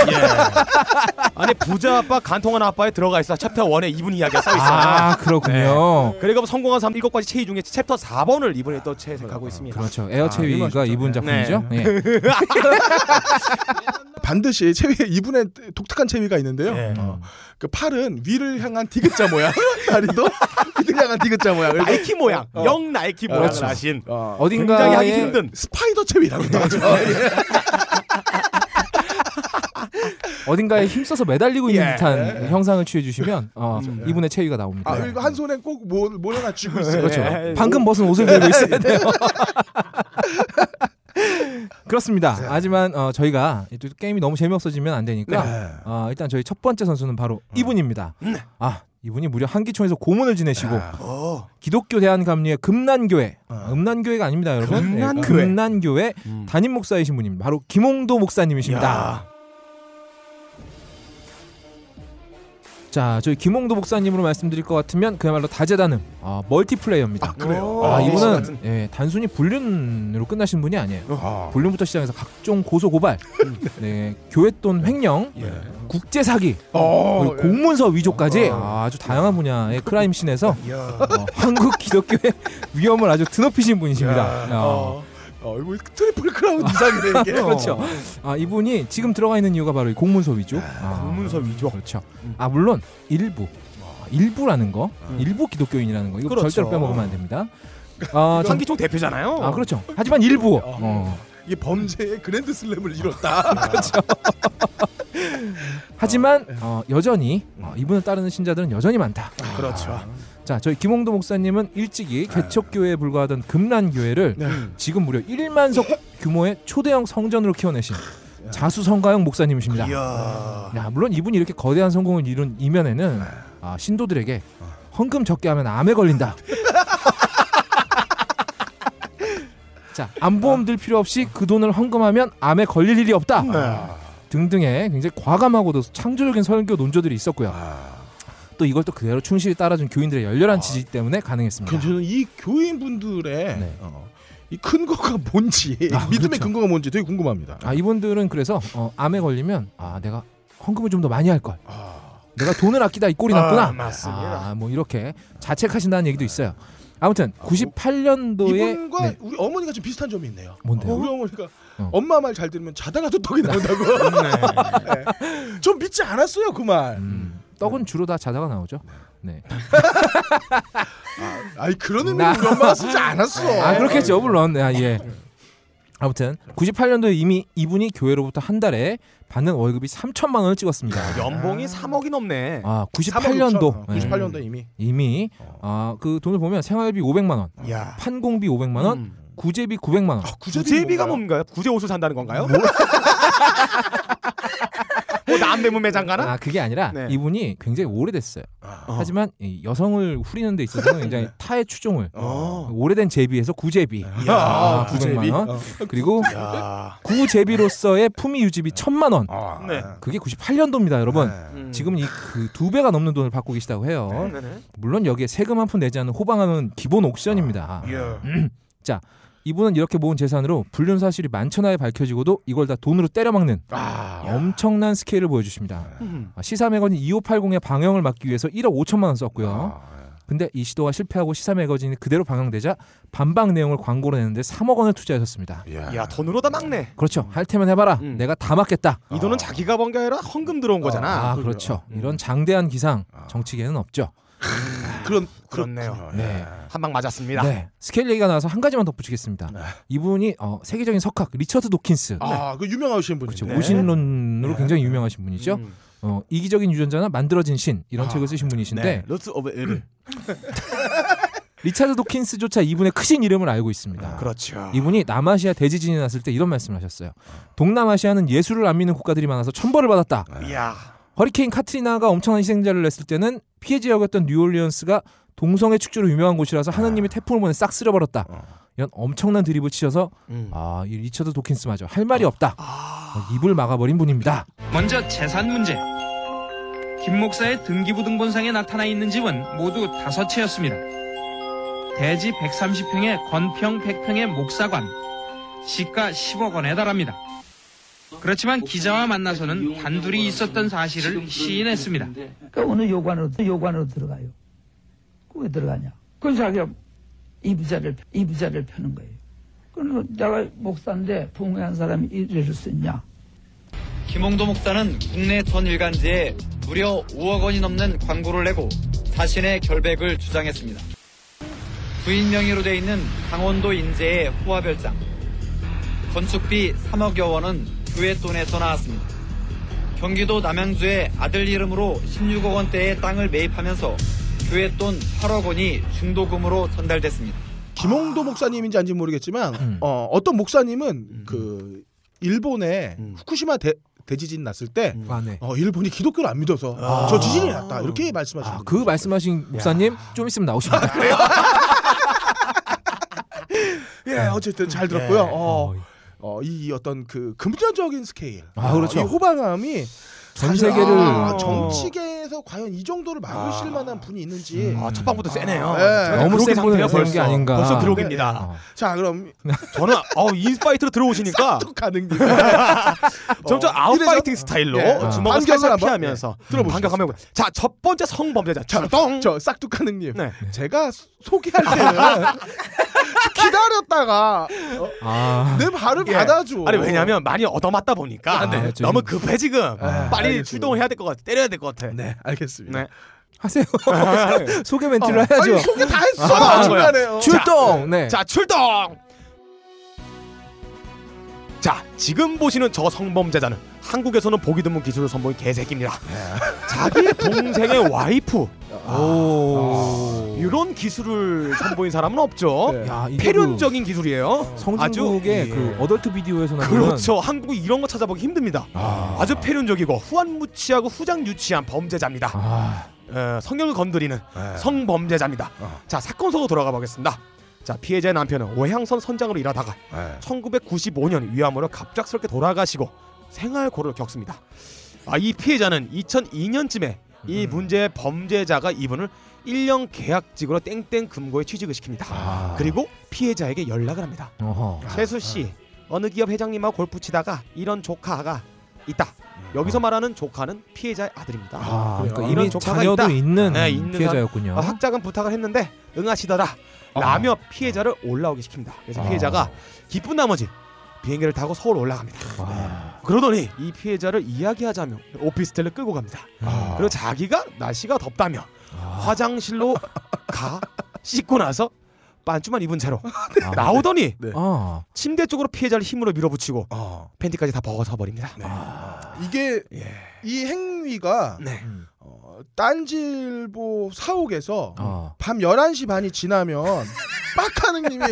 아니, 부자 아빠, 간통한 아빠에 들어가 있어. 챕터 1에 2분 이야기가 써있어요. 그렇군요. 네. 그리고 성공한 사람 7가지 체위 중에 챕터 4번을 이분에 또 채색하고 있습니다. 그렇죠. 에어 체위가 이분 작품이죠? 네. 네. 반드시 체위에 이분의 독특한 체위가 있는데요. 그 팔은 위를 향한 디귿자 모양, 다리도 위를 향한 디귿자 모양, 나이키 모양, 영 나이키 모양을 하신 어딘가에 굉장히 하기 힘든 스파이더 체위라고 하죠. 어딘가에 힘써서 매달리고 있는 듯한 형상을 취해주시면 이분의 체위가 나옵니다. 그리고 한 손에 꼭 뭘 하나 쥐고 있어요. 그렇죠. 방금 벗은 옷을 들고 있어야 돼요. 그렇습니다. 하지만 저희가 게임이 너무 재미없어지면 안 되니까 일단 저희 첫 번째 선수는 바로 이분입니다. 이분이 무려 한기총에서 고문을 지내시고 기독교 대한감리회 금난교회 음란교회가 아닙니다, 여러분. 금난교회 담임 목사이신 분입니다. 바로 김홍도 목사님이십니다. 자, 저희 김홍도 목사님으로 말씀드릴 것 같으면 그야말로 다재다능, 멀티플레이어입니다. 아, 그래요? 이분은 같은... 예, 단순히 불륜으로 끝나신 분이 아니에요. 불륜부터 시작해서 각종 고소고발, 네, 교회돈 횡령, 예. 국제사기, 그리고 공문서 위조까지 아주 다양한 분야의 크라임씬에서 한국 기독교의 위험을 아주 드높이신 분이십니다. 이거 트리플 크라운 이상이네 이게. 그렇죠. 이분이 지금 들어가 있는 이유가 바로 이 공문서 위조. 공문서 위조. 그렇죠. 물론 일부라는 거, 일부 기독교인이라는 거 이거 그렇죠. 절대로 빼먹으면 안 됩니다. 한기총 대표잖아요. 그렇죠. 하지만 일부. 이게 범죄의 그랜드 슬램을 이뤘다. 그렇죠. 하지만 여전히 이분을 따르는 신자들은 여전히 많다. 그렇죠. 자, 저희 김홍도 목사님은 일찍이 개척교회에 불과하던 금란교회를 지금 무려 1만 석 규모의 초대형 성전으로 키워내신 자수성가형 목사님이십니다. 물론 이분이 이렇게 거대한 성공을 이룬 이면에는 신도들에게 헌금 적게 하면 암에 걸린다. 자, 암보험 들 필요 없이 그 돈을 헌금하면 암에 걸릴 일이 없다. 등등의 굉장히 과감하고도 창조적인 설교 논조들이 있었고요. 또 이걸 또 그대로 충실히 따라준 교인들의 열렬한 지지 때문에 가능했습니다. 저는 이 교인분들의 이 근거가 뭔지, 믿음의 그렇죠. 근거가 뭔지 되게 궁금합니다. 이분들은 그래서 암에 걸리면 내가 헌금을 좀 더 많이 할 걸, 내가 돈을 아끼다 이 꼴이 났구나, 맞습니다. 뭐 이렇게 자책하신다는 얘기도 있어요. 아무튼 98년도에 이분과 네. 우리 어머니가 좀 비슷한 점이 있네요. 뭔데요? 우리 어머니가 엄마 말 잘 들으면 자다가도 떡이 나온다고. 네. 좀 믿지 않았어요 그 말. 떡은 주로 다 자다가 나오죠. 네. 그런 의미로 우리 엄마가 쓰지 않았어. 그렇겠죠. 물론. 예. 아무튼 98년도에 이미 이분이 교회로부터 한 달에 받는 월급이 3천만 원을 찍었습니다. 연봉이 3억이 넘네. 98년도. 98년도 이미 그 돈을 보면 생활비 500만 원, 판공비 500만 원, 구제비 900만 원. 구제비가 뭔가요? 구제 옷을 산다는 건가요? 남대문 매장 가나? 그게 아니라 네. 이분이 굉장히 오래됐어요. 하지만 여성을 후리는 데 있어서는 굉장히 타의 추종을 오래된 제비에서 구제비 900만 원 그리고 구제비로서의 품위 유지비 1,000만 원 네. 그게 98년도입니다 여러분. 지금 이 두 배가 넘는 돈을 받고 계시다고 해요. 물론 여기에 세금 한 푼 내지 않는 호방하는 기본 옵션입니다. 자, 이분은 이렇게 모은 재산으로 불륜 사실이 만천하에 밝혀지고도 이걸 다 돈으로 때려막는 엄청난 스케일을 보여주십니다. 시사매거진 2580의 방영을 막기 위해서 1억 5천만 원 썼고요. 근데 이 시도가 실패하고 시사매거진이 그대로 방영되자 반박 내용을 광고로 내는데 3억 원을 투자하셨습니다. 야, 돈으로 다 막네. 그렇죠. 할 테면 해봐라. 내가 다 막겠다. 이 돈은 자기가 번 게 아니라 헌금 들어온 거잖아. 그렇죠. 이런 장대한 기상 정치계는 없죠. 그렇네요. 네. 한 방 맞았습니다. 네. 스케일 얘기가 나와서 한 가지만 덧붙이겠습니다. 네. 이분이 세계적인 석학 리처드 도킨스. 그 유명하신 분이죠. 그렇죠. 오신론으로 굉장히 유명하신 분이죠. 이기적인 유전자나 만들어진 신 이런 책을 쓰신 분이신데. 로트 오브 에븐. 리처드 도킨스조차 이분의 크신 이름을 알고 있습니다. 그렇죠. 이분이 남아시아 대지진이 났을 때 이런 말씀을 하셨어요. 동남아시아는 예수를 안 믿는 국가들이 많아서 천벌을 받았다. 이야. 허리케인 카트리나가 엄청난 희생자를 냈을 때는 피해 지역이었던 뉴올리언스가 동성애 축제로 유명한 곳이라서 하느님이 태풍을 보내 싹 쓸어버렸다. 이런 엄청난 드립을 치셔서 이 리처드 도킨스마저 할 말이 없다. 입을 막아버린 분입니다. 먼저 재산 문제. 김 목사의 등기부등본상에 나타나 있는 집은 모두 5채였습니다. 대지 130평에 건평 100평의 목사관. 시가 10억 원에 달합니다. 그렇지만 기자와 만나서는 단둘이 있었던 사실을 시인했습니다. 그러니까 어느 요관으로 들어가요. 왜 들어가냐? 그건 자기가 이부자를 펴는 거예요. 그럼 내가 목사인데 부흥회 한 사람이 이래줄 수 있냐? 김홍도 목사는 국내 전 일간지에 무려 5억 원이 넘는 광고를 내고 자신의 결백을 주장했습니다. 부인 명의로 돼 있는 강원도 인제의 호화별장. 건축비 3억여 원은 교회 돈에서 나왔습니다. 경기도 남양주에 아들 이름으로 16억 원대의 땅을 매입하면서 교회 돈 8억 원이 중도금으로 전달됐습니다. 김홍도 목사님인지 아닌지 모르겠지만 어떤 목사님은 그 일본에 후쿠시마 대지진 났을 때 일본이 기독교를 안 믿어서 저 지진이 났다 이렇게 말씀하시는 그 말씀하신 목사님 좀 있으면 나오십니다. 그래요? 예, 어쨌든 잘 들었고요. 이 어떤 그 금전적인 스케일, 그렇죠. 이 호방함이 전 세계를 정치계에서 과연 이 정도를 막으실 만한 분이 있는지. 아, 첫 방부터 세네요. 네. 너무 센 상태가 벌써 게 아닌가. 벌써 기록입니다. 네. 자, 그럼 저는 인파이트로 들어오시니까 가능합니다. 점점 아웃파이팅 스타일로 주먹을 살짝 피하면서 들어보시죠. 자, 첫 번째 성범죄자 철동. 저 싹둑가능님. 네. 제가 소개할 때는 기다렸다가 내 발을 받아줘. 아니 왜냐면 많이 얻어맞다 보니까 너무 급해 지금. 빨리 알겠습니다. 출동을 해야 될 것 같아. 때려야 될 것 같아. 네, 알겠습니다. 네. 하세요. 소개 멘트를 해야죠. 아니, 소개 다 했어. 중간에요. 출동. 네. 자, 출동. 자, 지금 보시는 저 성범죄자는 한국에서는 보기 드문 기술을 선보인 개새끼입니다. 네. 자기 동생의 와이프. 오. 이런 기술을 선보인 사람은 없죠. 네. 야, 폐륜적인 기술이에요. 성중국의 그 어덜트 비디오에서 나오는. 그렇죠. 한국 이런 거 찾아보기 힘듭니다. 아주 폐륜적이고 후한무치하고 후장유치한 범죄자입니다. 성형을 건드리는 성범죄자입니다. 자, 사건 속으로 돌아가 보겠습니다. 자, 피해자의 남편은 외향선 선장으로 일하다가 1995년 위암으로 갑작스럽게 돌아가시고 생활고를 겪습니다. 이 피해자는 2002년쯤에 이 문제의 범죄자가 이분을 1년 계약직으로 땡땡금고에 취직을 시킵니다. 그리고 피해자에게 연락을 합니다. 채수씨, 어느 기업 회장님하고 골프 치다가 이런 조카가 있다. 여기서 말하는 조카는 피해자의 아들입니다. 그러니까 이런 조카가 있다. 있는 피해자였군요. 학자금 부탁을 했는데 응하시더라 라며 피해자를 올라오게 시킵니다. 그래서 피해자가 기쁜 나머지 비행기를 타고 서울 올라갑니다. 그러더니 이 피해자를 이야기하자며 오피스텔로 끌고 갑니다. 그리고 자기가 날씨가 덥다며 화장실로 가 씻고 나서 반주만 입은 채로 나오더니 침대 쪽으로 피해자를 힘으로 밀어붙이고 팬티까지 다 벗어버립니다. 네. 이게 이 행위가 딴질보 사옥에서 밤 11시 반이 지나면 빡하는님이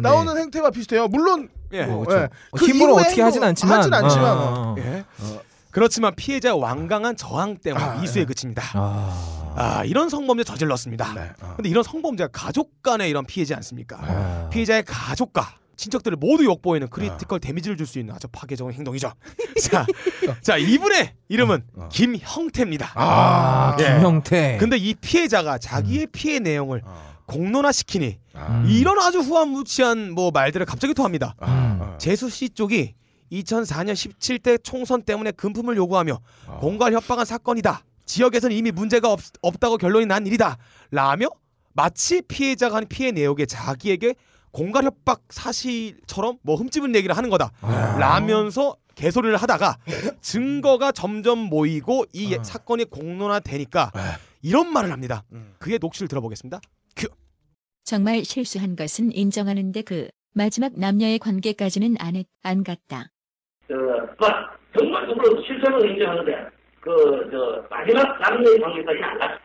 나오는 행태와 비슷해요. 물론 그렇죠. 그 힘으로 어떻게 하진 않지만 그렇지만 피해자의 완강한 저항 때문에 이수에 그칩니다. 이런 성범죄 저질렀습니다. 네. 근데 이런 성범죄가 가족 간의 이런 피해지 않습니까? 피해자의 가족과 친척들을 모두 욕보이는 크리티컬 데미지를 줄 수 있는 아주 파괴적인 행동이죠. 자, 이분의 이름은 김형태입니다. 김형태. 근데 이 피해자가 자기의 피해 내용을 공론화시키니 이런 아주 후한무치한 말들을 갑자기 토합니다. 재수 씨 쪽이 2004년 17대 총선 때문에 금품을 요구하며 공갈 협박한 사건이다. 지역에서는 이미 문제가 없다고 결론이 난 일이다. 라며 마치 피해자가 한 피해 내역에 자기에게 공갈 협박 사실처럼 흠집은 얘기를 하는 거다. 라면서 개소리를 하다가 증거가 점점 모이고 이 사건이 공론화되니까 이런 말을 합니다. 그의 녹취를 들어보겠습니다. 큐. 정말 실수한 것은 인정하는데 마지막 남녀의 관계까지는 안 갔다. 정말 실수는 인정하는데 마지막 남녀의 관계까지는 안 갔다.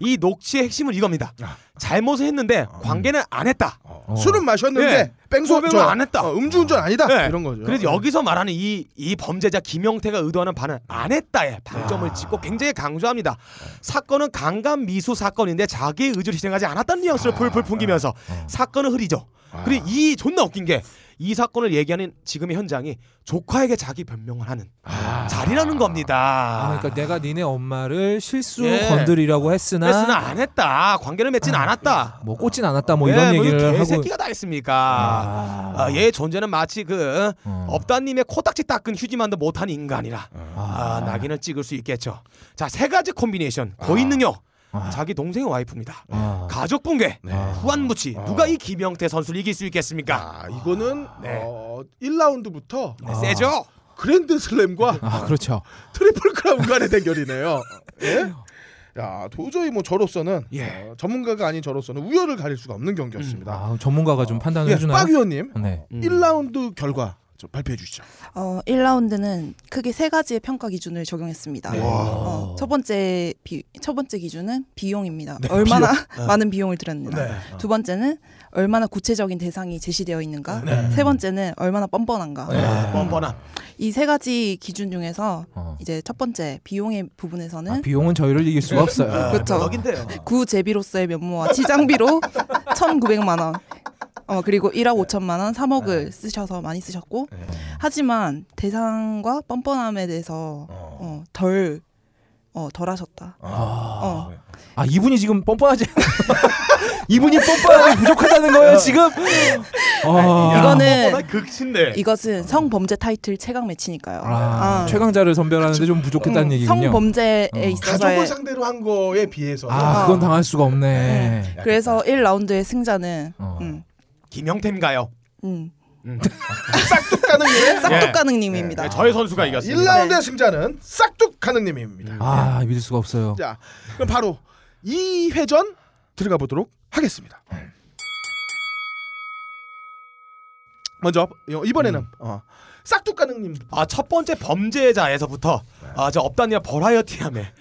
이 녹취의 핵심은 이겁니다. 잘못을 했는데 관계는 안 했다. 술은 마셨는데 뺑소뱅은 안 했다. 음주운전 아니다. 이런 거죠. 그래서 여기서 말하는 이 범죄자 김영태가 의도하는 바는 안 했다에 방점을 찍고 굉장히 강조합니다. 사건은 강간미수 사건인데 자기의 의지를 희생하지 않았다는 뉘앙스를 풀풀 풍기면서 사건은 흐리죠. 그리고 이 존나 웃긴 게 이 사건을 얘기하는 지금의 현장이 조카에게 자기 변명을 하는 자리라는 겁니다. 그러니까 내가 니네 엄마를 실수로 건드리려고 했으나 안 했다. 관계를 맺진 않았다. 꽂진 않았다. 이런 얘기를 하고. 개새끼가 다 했습니까? 얘의 존재는 마치 업다님의 코딱지 닦은 휴지만도 못한 인간이라 낙인을 찍을 수 있겠죠. 자, 세 가지 콤비네이션. 고인능력. 자기 동생의 와이프입니다. 가족 붕괴, 후한무치. 누가 이 김영태 선수를 이길 수 있겠습니까? 이거는 1라운드부터 세죠. 그랜드슬램과 그렇죠. 트리플 크라운 간의 대결이네요. 예? 야, 도저히 저로서는 전문가가 아닌 저로서는 우열을 가릴 수가 없는 경기였습니다. 전문가가 좀 판단을 해주나요? 박 위원님, 1라운드 결과 발표해 주시죠. 1라운드는 크게 세 가지의 평가 기준을 적용했습니다. 네. 첫 번째 기준은 비용입니다. 네, 얼마나 많은 비용을 들였는가. 두 번째는 얼마나 구체적인 대상이 제시되어 있는가. 세 번째는 얼마나 뻔뻔한가. 뻔뻔한. 이 세 가지 기준 중에서 이제 첫 번째 비용의 부분에서는 비용은 저희를 이길 수가 없어요. 그렇죠. 구제비로서의 면모와 치장비로 1,900만 원. 그리고 1억 5천만 원 3억을 쓰셔서 많이 쓰셨고 하지만 대상과 뻔뻔함에 대해서 덜 하셨다. 아 이분이 지금 뻔뻔하지 이분이 뻔뻔함이 부족하다는 거예요 지금. 이거는 극신데 이것은 성범죄 타이틀 최강 매치니까요. 최강자를 선별하는데 좀 부족했다는 얘기군요. 성범죄에 있어서 가족을 상대로 한 거에 비해서 그건 당할 수가 없네. 그래서 1라운드의 승자는 김영태인가요? 싹둑가능님입니다. 저의 선수가 이겼습니다. 1라운드의 승자는 싹둑가능님입니다. 믿을 수가 없어요. 자, 그럼 바로 2회전 들어가 보도록 하겠습니다. 먼저 이번에는 싹둑가능님. 첫 번째 범죄자에서부터 저 업다니와 버라이어티함에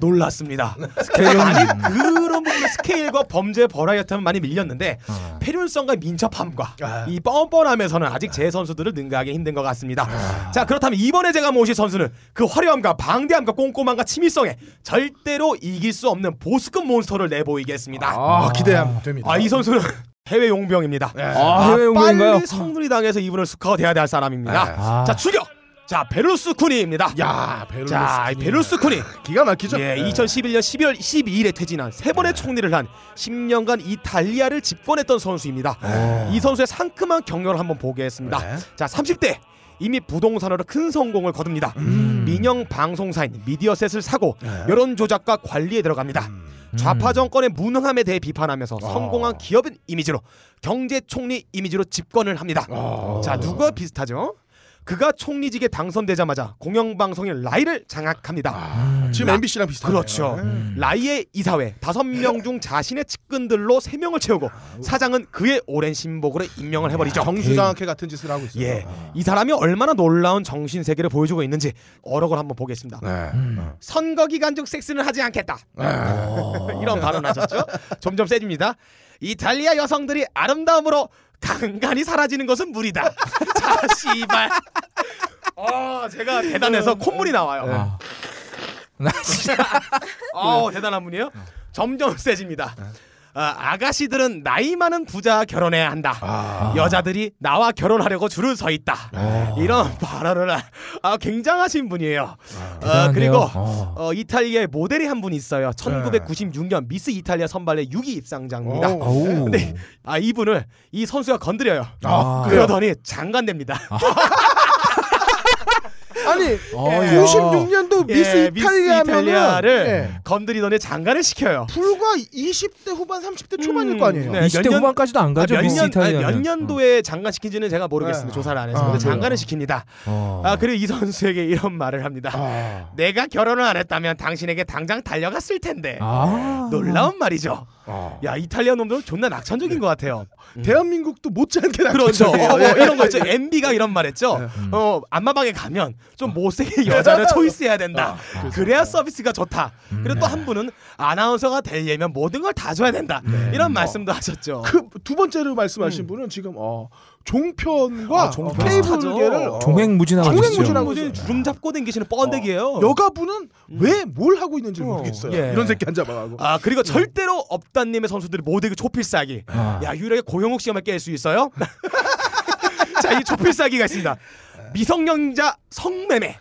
놀랐습니다. 많이 그런 부분의 스케일과 범죄 버라이어티함은 많이 밀렸는데 폐륜성과 민첩함과 이 뻔뻔함에서는 아직 제 선수들을 능가하기 힘든 것 같습니다. 자 그렇다면 이번에 제가 모실 선수는 그 화려함과 방대함과 꼼꼼함과 치밀성에 절대로 이길 수 없는 보스급 몬스터를 내보이겠습니다. 기대됩니다. 이 선수는 해외 용병입니다. 해외 용병인가요? 빨리 성누리당에서 이분을 스카우트해야 될 사람입니다. 자 추격! 자 베를루스쿠니입니다. 자 베를루스쿠니 기가 막히죠? 2011년 12월 12일에 퇴진한 3번의 총리를 한 10년간 이탈리아를 집권했던 선수입니다. 이 선수의 상큼한 경력을 한번 보게 했습니다. 자 30대 이미 부동산으로 큰 성공을 거둡니다. 민영 방송사인 미디어셋을 사고 여론조작과 관리에 들어갑니다. 좌파 정권의 무능함에 대해 비판하면서 성공한 기업인 이미지로 경제총리 이미지로 집권을 합니다. 자 누가 비슷하죠? 그가 총리직에 당선되자마자 공영방송인 라이를 장악합니다. 지금 MBC랑 비슷하네요. 그렇죠. 라이의 이사회 5명 중 자신의 측근들로 3명을 채우고 사장은 그의 오랜 신복으로 임명을 해버리죠. 정수장학회 같은 짓을 하고 있어요. 이 사람이 얼마나 놀라운 정신세계를 보여주고 있는지 어록을 한번 보겠습니다. 선거기간중 섹스는 하지 않겠다. 이런 발언하셨죠? 점점 세집니다. 이탈리아 여성들이 아름다움으로 간간히 사라지는 것은 무리다. 자, 씨발. 제가 대단해서 콧물이 나와요. 대단한 분이에요. 점점 세집니다. 아가씨들은 나이 많은 부자와 결혼해야 한다. 여자들이 나와 결혼하려고 줄을 서 있다. 이런 발언을 굉장하신 분이에요. 그리고 이탈리아의 모델이 한 분 있어요. 1996년 미스 이탈리아 선발의 6위 입상자입니다. 근데 이분을 이 선수가 건드려요. 그러더니 장관됩니다. 아니 96년도 미스 이탈리아를 건드리더니 장관을 시켜요. 불과 20대 후반 30대 초반일 거 아니에요. 20대 년, 후반까지도 안 가죠. 몇 년도에 장관시킨지는 제가 모르겠습니다. 조사를 안 해서. 근데 장관을 시킵니다. 그리고 이 선수에게 이런 말을 합니다. 내가 결혼을 안 했다면 당신에게 당장 달려갔을 텐데. 놀라운 말이죠. 야 이탈리아 놈들은 존나 낙천적인 것 같아요. 대한민국도 못지않게 낙천적이에요. 그렇죠. 이런 거 있죠. MB가 이런 말했죠. 안마방에 가면 좀 못생긴 여자를 초이스해야 된다. 그래야 서비스가 좋다. 그리고 또 한 분은 아나운서가 되려면 모든 걸 다 줘야 된다. 이런 말씀도 하셨죠. 그 두 번째로 말씀하신 분은 지금 종편과 케이블계를 종횡무진하고 있어요. 주름 잡고 댕기시는 뻔데기예요. 여가부는 왜 뭘 하고 있는지 모르겠어요. 이런 새끼 한 잡아가고. 그리고 절대로 업다님의 선수들이 모두에게 초필사기. 야 유일하게 고영욱 씨만 깰 수 있어요? 자, 이 초필사기가 있습니다. 미성년자 성매매.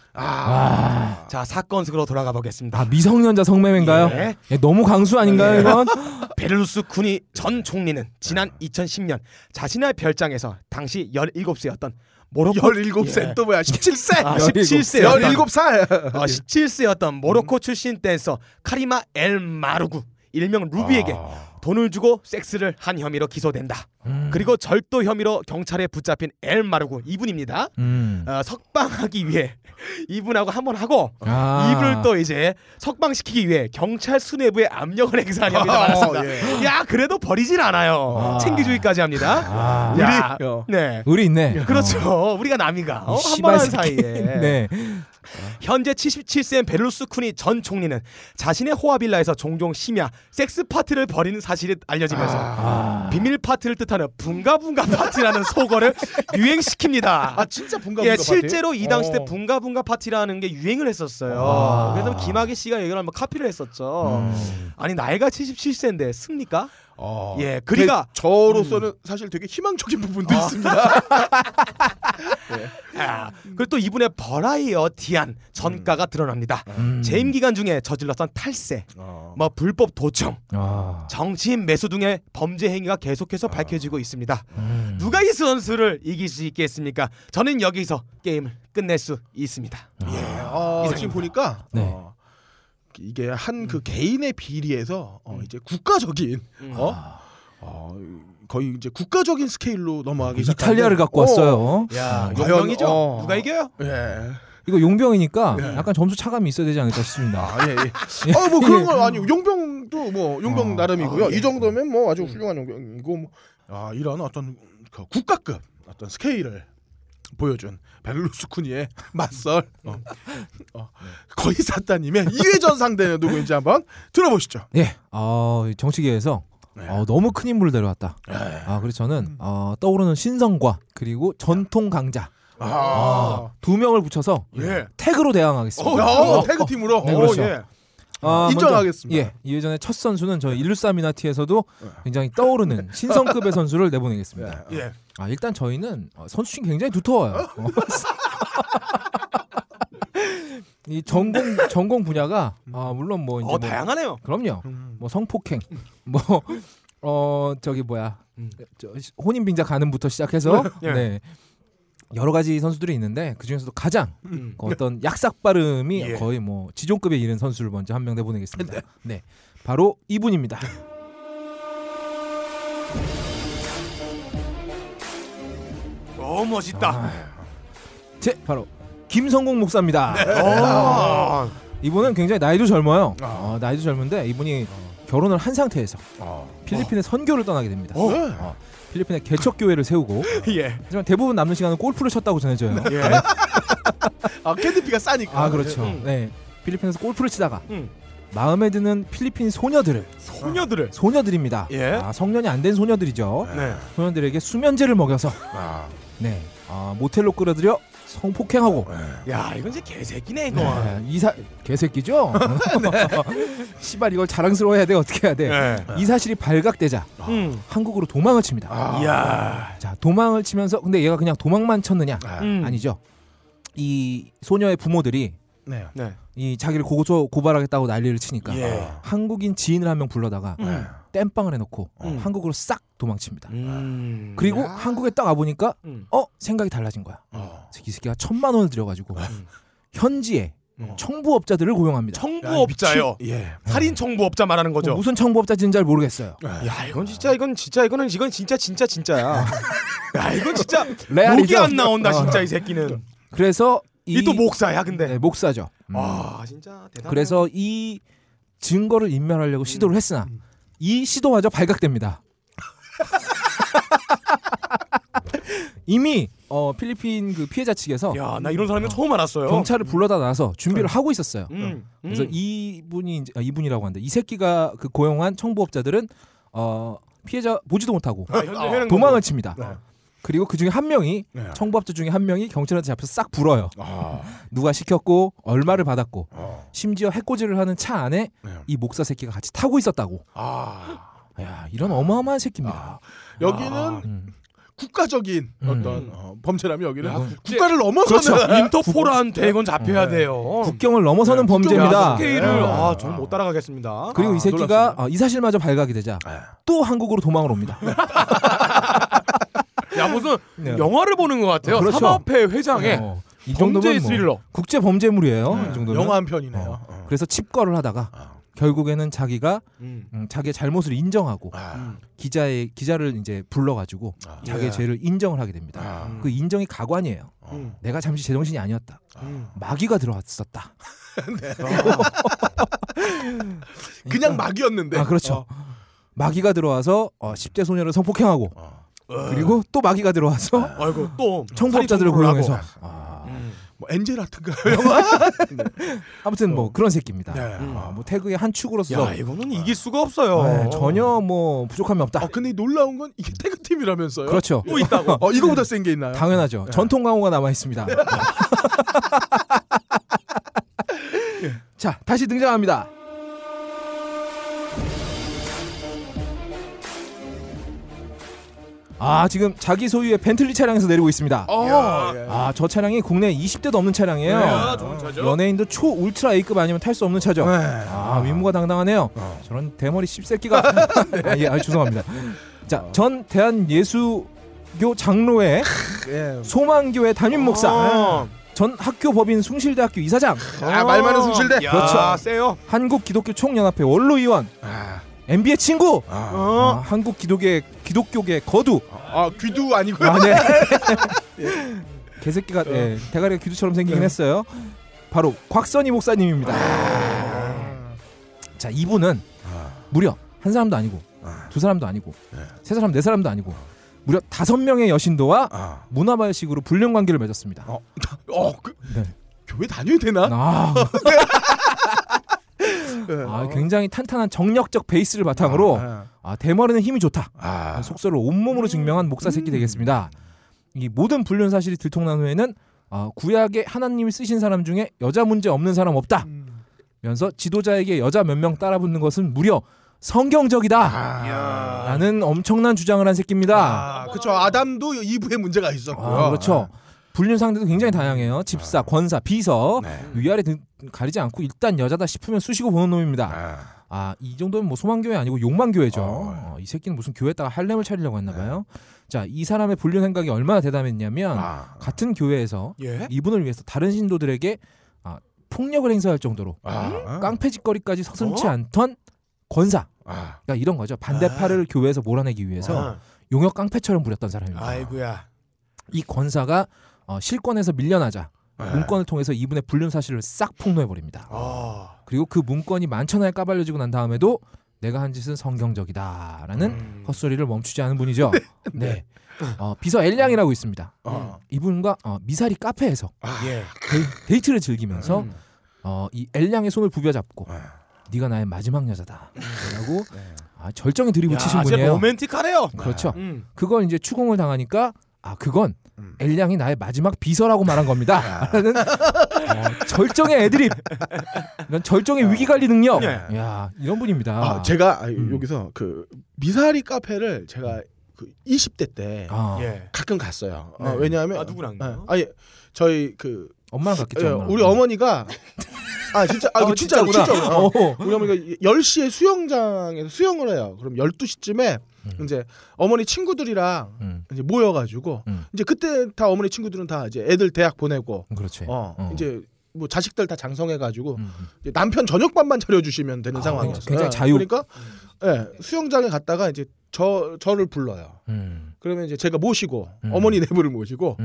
자 사건 속으로 돌아가 보겠습니다. 미성년자 성매매인가요? 너무 강수 아닌가요 이건? 베를루스쿠니 전 총리는 지난 2010년 자신의 별장에서 당시 17세였던 모로코 17세 또 뭐야 17세? 17세였던 17살 17세였던 모로코 출신 댄서 카리마 엘 마르구 일명 루비에게 돈을 주고 섹스를 한 혐의로 기소된다. 그리고 절도 혐의로 경찰에 붙잡힌 엘 마르구 이분입니다. 석방하기 위해 이분하고 한번 하고 이분을 또 이제 석방시키기 위해 경찰 수뇌부에 압력을 행사한 혐의가 많았습니다. 야 그래도 버리진 않아요. 챙기주의까지 합니다. 야, 우리 있네. 그렇죠. 우리가 남이가 한번 한 사이에. 현재 77세인 베를루스쿠니 전 총리는 자신의 호화빌라에서 종종 심야 섹스 파티를 벌이는 사실이 알려지면서 비밀 파티를 뜻하는 붕가붕가 파티라는 속어를 유행시킵니다. 진짜 붕가붕가 파티? 실제로 이 당시 때 붕가붕가 파티라는 게 유행을 했었어요. 그래서 김학의 씨가 얘기를 하면 카피를 했었죠. 아니 나이가 77세인데 씁니까? 예, 그리가 저로서는 사실 되게 희망적인 부분도 있습니다. 네. 아, 그리고 또 이분의 버라이어티한 전가가 드러납니다. 재임 기간 중에 저질렀던 탈세, 뭐 불법 도청, 정치인 매수 등의 범죄 행위가 계속해서 밝혀지고 있습니다. 누가 이 선수를 이길 수 있겠습니까? 저는 여기서 게임을 끝낼 수 있습니다. 예, 지금 보니까. 네. 이게 한 그 개인의 비리에서 이제 국가적인 거의 이제 국가적인 스케일로 넘어가기 시작하는 이탈리아를 갖고 왔어요. 야, 용병이죠. 누가 이겨요? 예. 이거 용병이니까 예. 약간 점수 차감이 있어야 되지 않을까 싶습니다. 아, 예, 예. 뭐 그런 건 아니고 용병도 뭐 용병 나름이고요. 이 정도면 뭐 아주 훌륭한 용병이고 뭐, 이런 어떤 그 국가급 어떤 스케일을 보여준 베를루스쿠니의 맞설 거의 사탄님의 2회전 상대는 누구인지 한번 들어보시죠. 예, 정치계에서 네. 너무 큰 인물을 데려왔다. 네. 그래서 저는 떠오르는 신성과 그리고 전통 강자 두 명을 붙여서 예. 태그로 대항하겠습니다. 태그 팀으로. 네, 그렇죠. 예. 인정하겠습니다. 먼저, 예, 2회전의 첫 선수는 저희 일루사미나티에서도 굉장히 떠오르는 신성급의 선수를 내보내겠습니다. 예. 일단 저희는 선수층 굉장히 두터워요. 이 전공 분야가 물론 뭐 이제 다양하네요. 그럼요. 뭐 성폭행, 뭐 저기 뭐야 혼인빙자 가늠부터 시작해서 예. 네. 여러 가지 선수들이 있는데 그 중에서도 가장 그 어떤 약삭 발음이 예. 거의 뭐 지존급에 이른 선수를 먼저 한 명 내보내겠습니다. 네. 네, 바로 이분입니다. 멋있다. 제 바로 김성국 목사입니다. 네. 이분은 굉장히 나이도 젊어요. 나이도 젊은데 이분이 결혼을 한 상태에서 필리핀에 선교를 떠나게 됩니다. 필리핀에 개척교회를 세우고 예. 하지만 대부분 남는 시간은 골프를 쳤다고 전해져요. 예. 캐디피가 싸니까. 그렇죠. 네. 필리핀에서 골프를 치다가 마음에 드는 필리핀 소녀들을 소녀들입니다. 예. 성년이 안 된 소녀들이죠. 네. 소녀들에게 수면제를 먹여서 네. 모텔로 끌어들여 성폭행하고. 네. 야, 이건 이제 개새끼네 이거. 네. 개새끼죠. 네. 시발 이걸 자랑스러워해야 돼. 어떻게 해야 돼? 네. 이 사실이 발각되자 한국으로 도망을 칩니다. 이야. 자, 도망을 치면서 근데 얘가 그냥 도망만 쳤느냐? 아니죠. 이 소녀의 부모들이 네. 네. 이 자기를 고소 고발하겠다고 난리를 치니까 예. 한국인 지인을 한 명 불러다가 땜빵을 해놓고 한국으로 싹 도망칩니다. 그리고 한국에 딱 와보니까 생각이 달라진 거야. 이 새끼가 1,000만 원을 들여가지고 현지에 청부업자들을 고용합니다. 청부업자요? 예. 살인 청부업자 말하는 거죠? 무슨 청부업자인지 잘 모르겠어요. 야, 이건 진짜 진짜야. 야, 이건 진짜 목이 안 나온다 진짜 이 새끼는. 그래서 이 또 목사야 근데. 네, 목사죠. 와, 진짜 대단해. 그래서 이 증거를 인멸하려고 시도를 했으나 이 시도마저 발각됩니다. 이미 필리핀 그 피해자 측에서 야, 나 이런 사람은 처음 알았어요. 경찰을 불러다 놔서 준비를 하고 있었어요. 그래서 이분이라고 하는데 이 새끼가 그 고용한 청부업자들은 피해자 보지도 못하고 도망을 칩니다. 네. 그리고 그 중에 한 명이 청부업자 중에 한 명이 경찰한테 잡혀서 싹 불어요. 누가 시켰고 얼마를 받았고 심지어 해코지를 하는 차 안에 이 목사 새끼가 같이 타고 있었다고. 야, 이런 어마어마한 새끼입니다. 여기는 국가적인 어떤 범죄라면 여기는 국가를 넘어서는 그렇죠. 인터폴한테 이건 잡혀야 돼요. 국경을 넘어서는 범죄입니다. 스케일을 저는 못 따라가겠습니다. 그리고 이 새끼가 이 사실마저 발각이 되자 또 한국으로 도망을 옵니다. 야, 무슨 영화를 보는 것 같아요. 그렇죠. 사법회 회장에 이 범죄 스릴러. 뭐 국제 범죄물이에요. 네. 이 정도면 영화 한 편이네요. 그래서 칩거를 하다가 결국에는 자기가 자기의 잘못을 인정하고 기자를 이제 불러가지고 자기의 죄를 인정을 하게 됩니다. 그 인정이 가관이에요. 내가 잠시 제정신이 아니었다. 마귀가 들어왔었다. 네. 그냥 마귀였는데. 그렇죠. 마귀가 들어와서 10대 소녀를 성폭행하고. 그리고 또 마귀가 들어와서 또 청부업자들을 고용해서 뭐 엔젤 아트인가 영화. 아무튼 뭐 그런 새끼입니다. 네. 뭐 태그의 한 축으로서 야, 이거는 이길 수가 없어요. 전혀 뭐 부족함이 없다. 근데 놀라운 건 이게 태그 팀이라면서요. 그렇죠. 뭐 있다고. 이거보다 센 게 있나요? 당연하죠. 네. 전통 강호가 남아 있습니다. 네. 자, 다시 등장합니다. 아 지금 자기 소유의 벤틀리 차량에서 내리고 있습니다. 아 저 차량이 국내 20대도 없는 차량이에요. 야, 좋은 차죠. 연예인도 초 울트라 A급 아니면 탈 수 없는 차죠. 아 위무가 당당하네요. 저런 대머리 십새끼가 아, 예, 아, 죄송합니다. 자, 전 대한예수교 장로회 소망교회 담임 목사. 전 학교 법인 숭실대학교 이사장. 아, 말 많은 숭실대. 그렇죠. 아, 세요. 한국 기독교 총연합회 원로위원. MB의 친구. 아, 한국 기독교계 거두. 아, 귀두 아니고요. 아, 네. 개새끼가 네, 대가리가 귀두처럼 생기긴 했어요. 바로 곽선희 목사님입니다. 자, 이분은 무려 한 사람도 아니고 두 사람도 아니고 세 사람 네 사람도 아니고 무려 5명의 여신도와 문화발식으로 불륜 관계를 맺었습니다. 네. 교회 다녀야 되나? 굉장히 탄탄한 정력적 베이스를 바탕으로 대머리는 힘이 좋다. 속설을 온몸으로 증명한 목사 새끼 되겠습니다. 이 모든 불륜 사실이 들통난 후에는 구약에 하나님이 쓰신 사람 중에 여자 문제 없는 사람 없다. 면서 지도자에게 여자 몇 명 따라붙는 것은 무려 성경적이다 라는 엄청난 주장을 한 새끼입니다. 그렇죠. 아담도 이브에 문제가 있었고요. 그렇죠. 불륜 상대도 굉장히 다양해요. 집사, 권사, 비서 위아래 가리지 않고 일단 여자다 싶으면 쑤시고 보는 놈입니다. 이 정도면 뭐 소망교회 아니고 욕망교회죠. 이 새끼는 무슨 교회에다가 할렘을 차리려고 했나봐요. 자, 이 사람의 불륜 생각이 얼마나 대담했냐면 같은 교회에서 이분을 위해서 다른 신도들에게 폭력을 행사할 정도로 깡패짓거리까지 서슴지 않던 권사. 그러니까 이런 거죠. 반대파를 교회에서 몰아내기 위해서 용역 깡패처럼 부렸던 사람입니다. 아이고야. 이 권사가 실권에서 밀려나자 문건을 통해서 이분의 불륜 사실을 싹 폭로해버립니다. 그리고 그 문건이 만천하에 까발려지고 난 다음에도 내가 한 짓은 성경적이다라는 헛소리를 멈추지 않은 분이죠. 네. 비서 엘량이라고 있습니다. 이분과 미사리 카페에서 데이트를 즐기면서 이 엘량의 손을 부벼잡고 네가 나의 마지막 여자다 라고 절정에 들이붙이신 분이에요. 진짜 로맨틱하네요. 그렇죠. 그걸 이제 추궁을 당하니까 그건 엘량이 나의 마지막 비서라고 말한 겁니다. 라는 절정의 애드립, 이런 절정의 위기관리 능력, 야 이런 분입니다. 제가 여기서 그 미사리 카페를 제가 그 20대 때 가끔 갔어요. 네. 왜냐하면 누구랑? 저희 그 엄마랑 갔겠죠. 우리 어머니가 진짜 진짜구나. 우리 어머니가 10시에 수영장에서 수영을 해요. 그럼 12시쯤에 이제 어머니 친구들이랑 이제 모여가지고 이제 그때 다 어머니 친구들은 다 이제 애들 대학 보내고 그렇지. 이제 뭐 자식들 다 장성해가지고 이제 남편 저녁밥만 차려주시면 되는 상황이었어요. 굉장히 자유. 그러니까 수영장에 갔다가 이제 저를 불러요. 그러면 이제 제가 모시고 어머니 내부를 모시고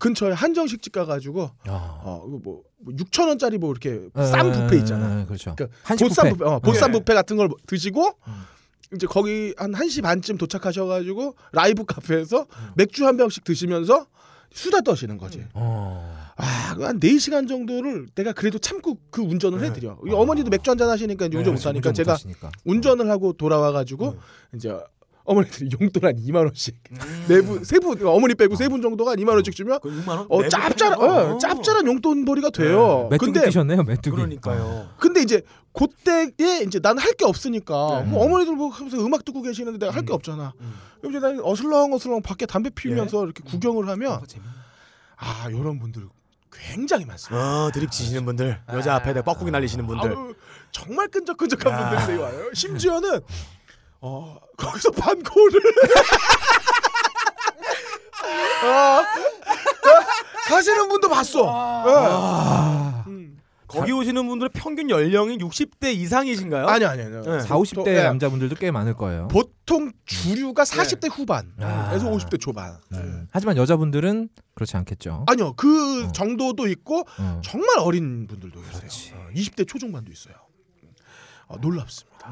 근처에 한정식집 가가지고 뭐 6,000원짜리 뭐 이렇게 싼 뷔페 있잖아. 그렇죠. 그러니까 한식 보쌈 뷔페, 보쌈 뷔페 같은 걸 드시고. 이제 거기 한 1시 반쯤 도착하셔가지고 라이브 카페에서 맥주 한 병씩 드시면서 수다 떠시는 거지. 한 4시간 정도를 내가 그래도 참고 그 운전을 해드려. 어머니도 맥주 한잔 하시니까 이제 운전 못하니까 제가 운전을 하고 돌아와가지고 이제 어머니들이 용돈 한 2만 원씩 내부 세분 어머니 빼고 세분 정도가 2만 원씩 주면 6만 원? 짭짤한 용돈벌이가 돼요. 메뚜기 뛰셨네요, 메뚜기. 그러니까요. 근데 이제 그때에 이제 난 할 게 없으니까 뭐 어머니들 뭐 음악 듣고 계시는데 내가 할 게 없잖아. 그럼 이제 난 어슬렁어슬렁 밖에 담배 피우면서 이렇게 구경을 하면 이런 분들 굉장히 많습니다. 드립 치시는 분들, 여자 앞에다 뻐꾸기 날리시는 분들, 정말 끈적끈적한 분들이 와요. 심지어는 거기서 반코를 하시는 분도 봤어. 거기 오시는 분들의 평균 연령이 60대 이상이신가요? 아니요. 40, 50대 남자분들도 꽤 많을 거예요. 보통 주류가 40대 후반에서 50대 초반. 하지만 여자분들은 그렇지 않겠죠. 아니요. 그 정도도 있고 정말 어린 분들도 계세요. 20대 초중반도 있어요. 놀랍습니다.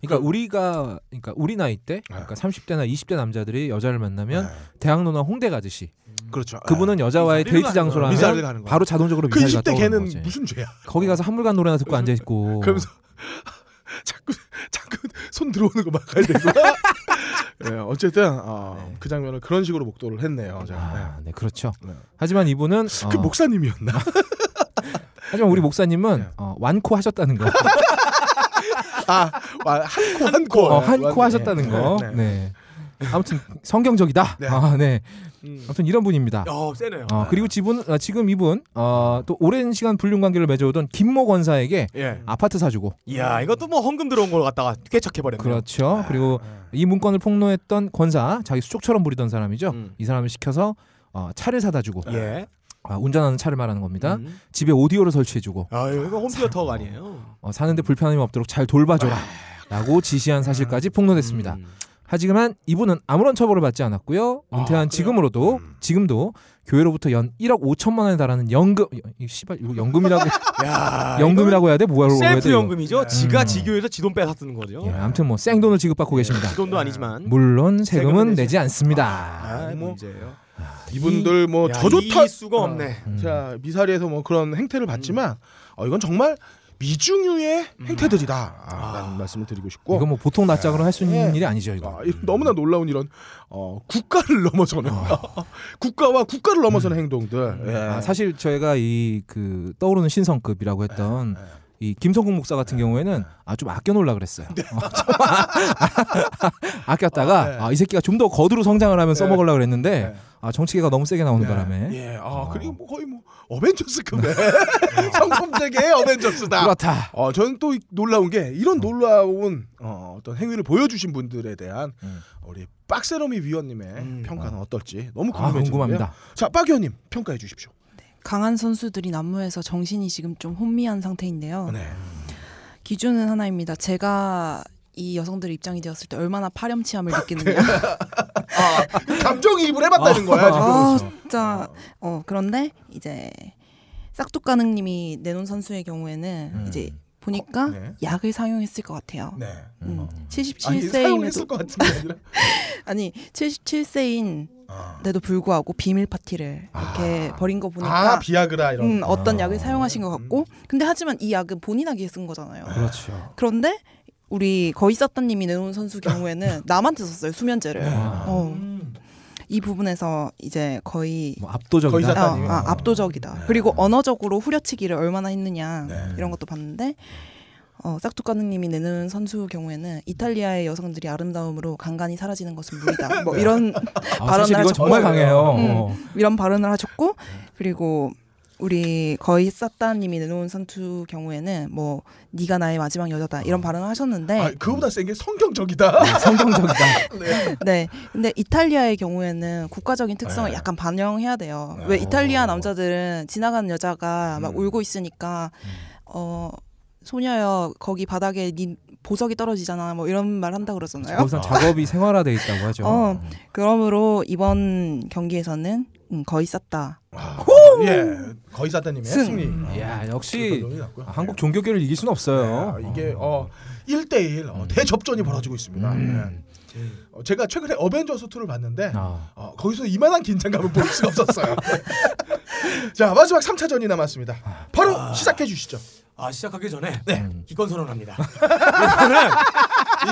그러니까 우리가 우리 나이 때 그러니까 30대나 20대 남자들이 여자를 만나면 대학로나 홍대 가듯이 그렇죠. 그분은 여자와의 데이트 장소라면 바로 자동적으로 미사리가 떠오르는 거지. 그 20대 걔는 거지. 무슨 죄야? 거기 가서 한물간 노래나 듣고 앉아 있고. 그러면서 자꾸 손 들어오는 거 막아야 되고. 네, 어쨌든 그 장면을 그런 식으로 목도를 했네요. 네, 그렇죠. 하지만 이분은 그 목사님이었나? 하지만 우리 목사님은 완코하셨다는 거. 한코 하셨다는 거. 네. 아무튼 성경적이다. 네. 아, 네. 아무튼 이런 분입니다. 세네요. 그리고 지금 이분 또 오랜 시간 불륜 관계를 맺어오던 김모 권사에게 예. 아파트 사주고. 이야 이것도 뭐 헌금 들어온 걸 갖다가 꿰착해버렸네요. 그렇죠. 아, 그리고 이 문건을 폭로했던 권사 자기 수족처럼 부리던 사람이죠. 이 사람을 시켜서 차를 사다 주고. 예. 운전하는 차를 말하는 겁니다. 집에 오디오를 설치해주고. 이거 홈티어터가 아니에요. 사는데 불편함이 없도록 잘 돌봐줘라 라고 지시한 사실까지 폭로됐습니다. 하지만 이분은 아무런 처벌을 받지 않았고요. 은퇴한 지금도 교회로부터 연 1억 5천만 원에 달하는 연금. 씨발 이거 연금이라고 야, 연금이라고 해야 돼? 뭐야? 셀프 연금이죠. 지가 지교에서 지 돈 빼서 쓰는 거죠. 예, 아무튼 뭐 생돈을 지급받고 계십니다. 지 돈도 아니지만 물론 세금은 내지 않습니다. 뭐. 문제예요. 이분들 뭐 저조타 수가 없네. 자 미사리에서 뭐 그런 행태를 봤지만 이건 정말 미중유의 행태들이다. 라는 말씀을 드리고 싶고. 이건 뭐 보통 낯짝으로 할 수 있는 일이 아니죠. 이거. 너무나 놀라운 이런 국가를 넘어서는 국가와 국가를 넘어서는 행동들. 예. 사실 저희가 이 그 떠오르는 신성급이라고 했던. 이 김성국 목사 같은 경우에는 좀 아껴놓으려고 그랬어요. 네. 아꼈다가 이 새끼가 좀 더 거두로 성장을 하면 써먹으려고 그랬는데 정치계가 너무 세게 나오는 바람에 그리고 뭐 거의 뭐 어벤져스급에 성범죄계의 어벤져스다. 그렇다. 저는 또 놀라운 게 이런 놀라운 어떤 행위를 보여주신 분들에 대한 우리 빡세러미 위원님의 평가는 어떨지 너무 궁금합니다. 자, 빡 위원님 평가해 주십시오. 강한 선수들이 난무해서 정신이 지금 좀 혼미한 상태인데요. 네. 기준은 하나입니다. 제가 이 여성들의 입장이 되었을 때 얼마나 파렴치함을 느끼는가. 감정이입을 해봤다는 거야. 지금. 진짜. 그런데 이제 싹둑가능님이 내놓은 선수의 경우에는 이제 보니까 약을 사용했을 것 같아요. 네. 77세임에도 아니 77세인 데도 불구하고 비밀 파티를 이렇게 벌인 거 보니까 비아그라 이런 어떤 약을 사용하신 것 같고 근데 하지만 이 약은 본인에게 쓴 거잖아요. 그렇죠. 그런데 우리 거의 쌌다님이 내놓은 선수 경우에는 남한테 썼어요 수면제를. 이 부분에서 이제 거의 뭐 압도적이다. 압도적이다. 그리고 언어적으로 후려치기를 얼마나 했느냐 이런 것도 봤는데. 싹둑가능님이 내는 선수 경우에는 이탈리아의 여성들이 아름다움으로 간간히 사라지는 것은 무리다. 뭐 이런 발언을 하셨고 정말 강해요. 이런 발언을 하셨고 그리고 우리 거의 쌌다님이 내놓은 선수 경우에는 뭐 네가 나의 마지막 여자다 이런 발언을 하셨는데 그거보다 센 게 성경적이다. 성경적이다. 네. 근데 이탈리아의 경우에는 국가적인 특성을 약간 반영해야 돼요. 왜 이탈리아 남자들은 지나가는 여자가 막 울고 있으니까 소녀여 거기 바닥에 네 보석이 떨어지잖아 뭐 이런 말 한다 그러잖아요. 거기서 작업이 생활화돼 있다고 하죠. 그러므로 이번 경기에서는 거의 쌌다. 예, 거의 쌌다님의 승리. 야 역시 한국 종교계를 이길 수는 없어요. 이게 1대1 대접전이 벌어지고 있습니다. 제가 최근에 어벤져스 2를 봤는데 거기서 이만한 긴장감을 볼 수가 없었어요. 자 마지막 3차전이 남았습니다. 바로 시작해 주시죠. 시작하기 전에 기권 선언합니다.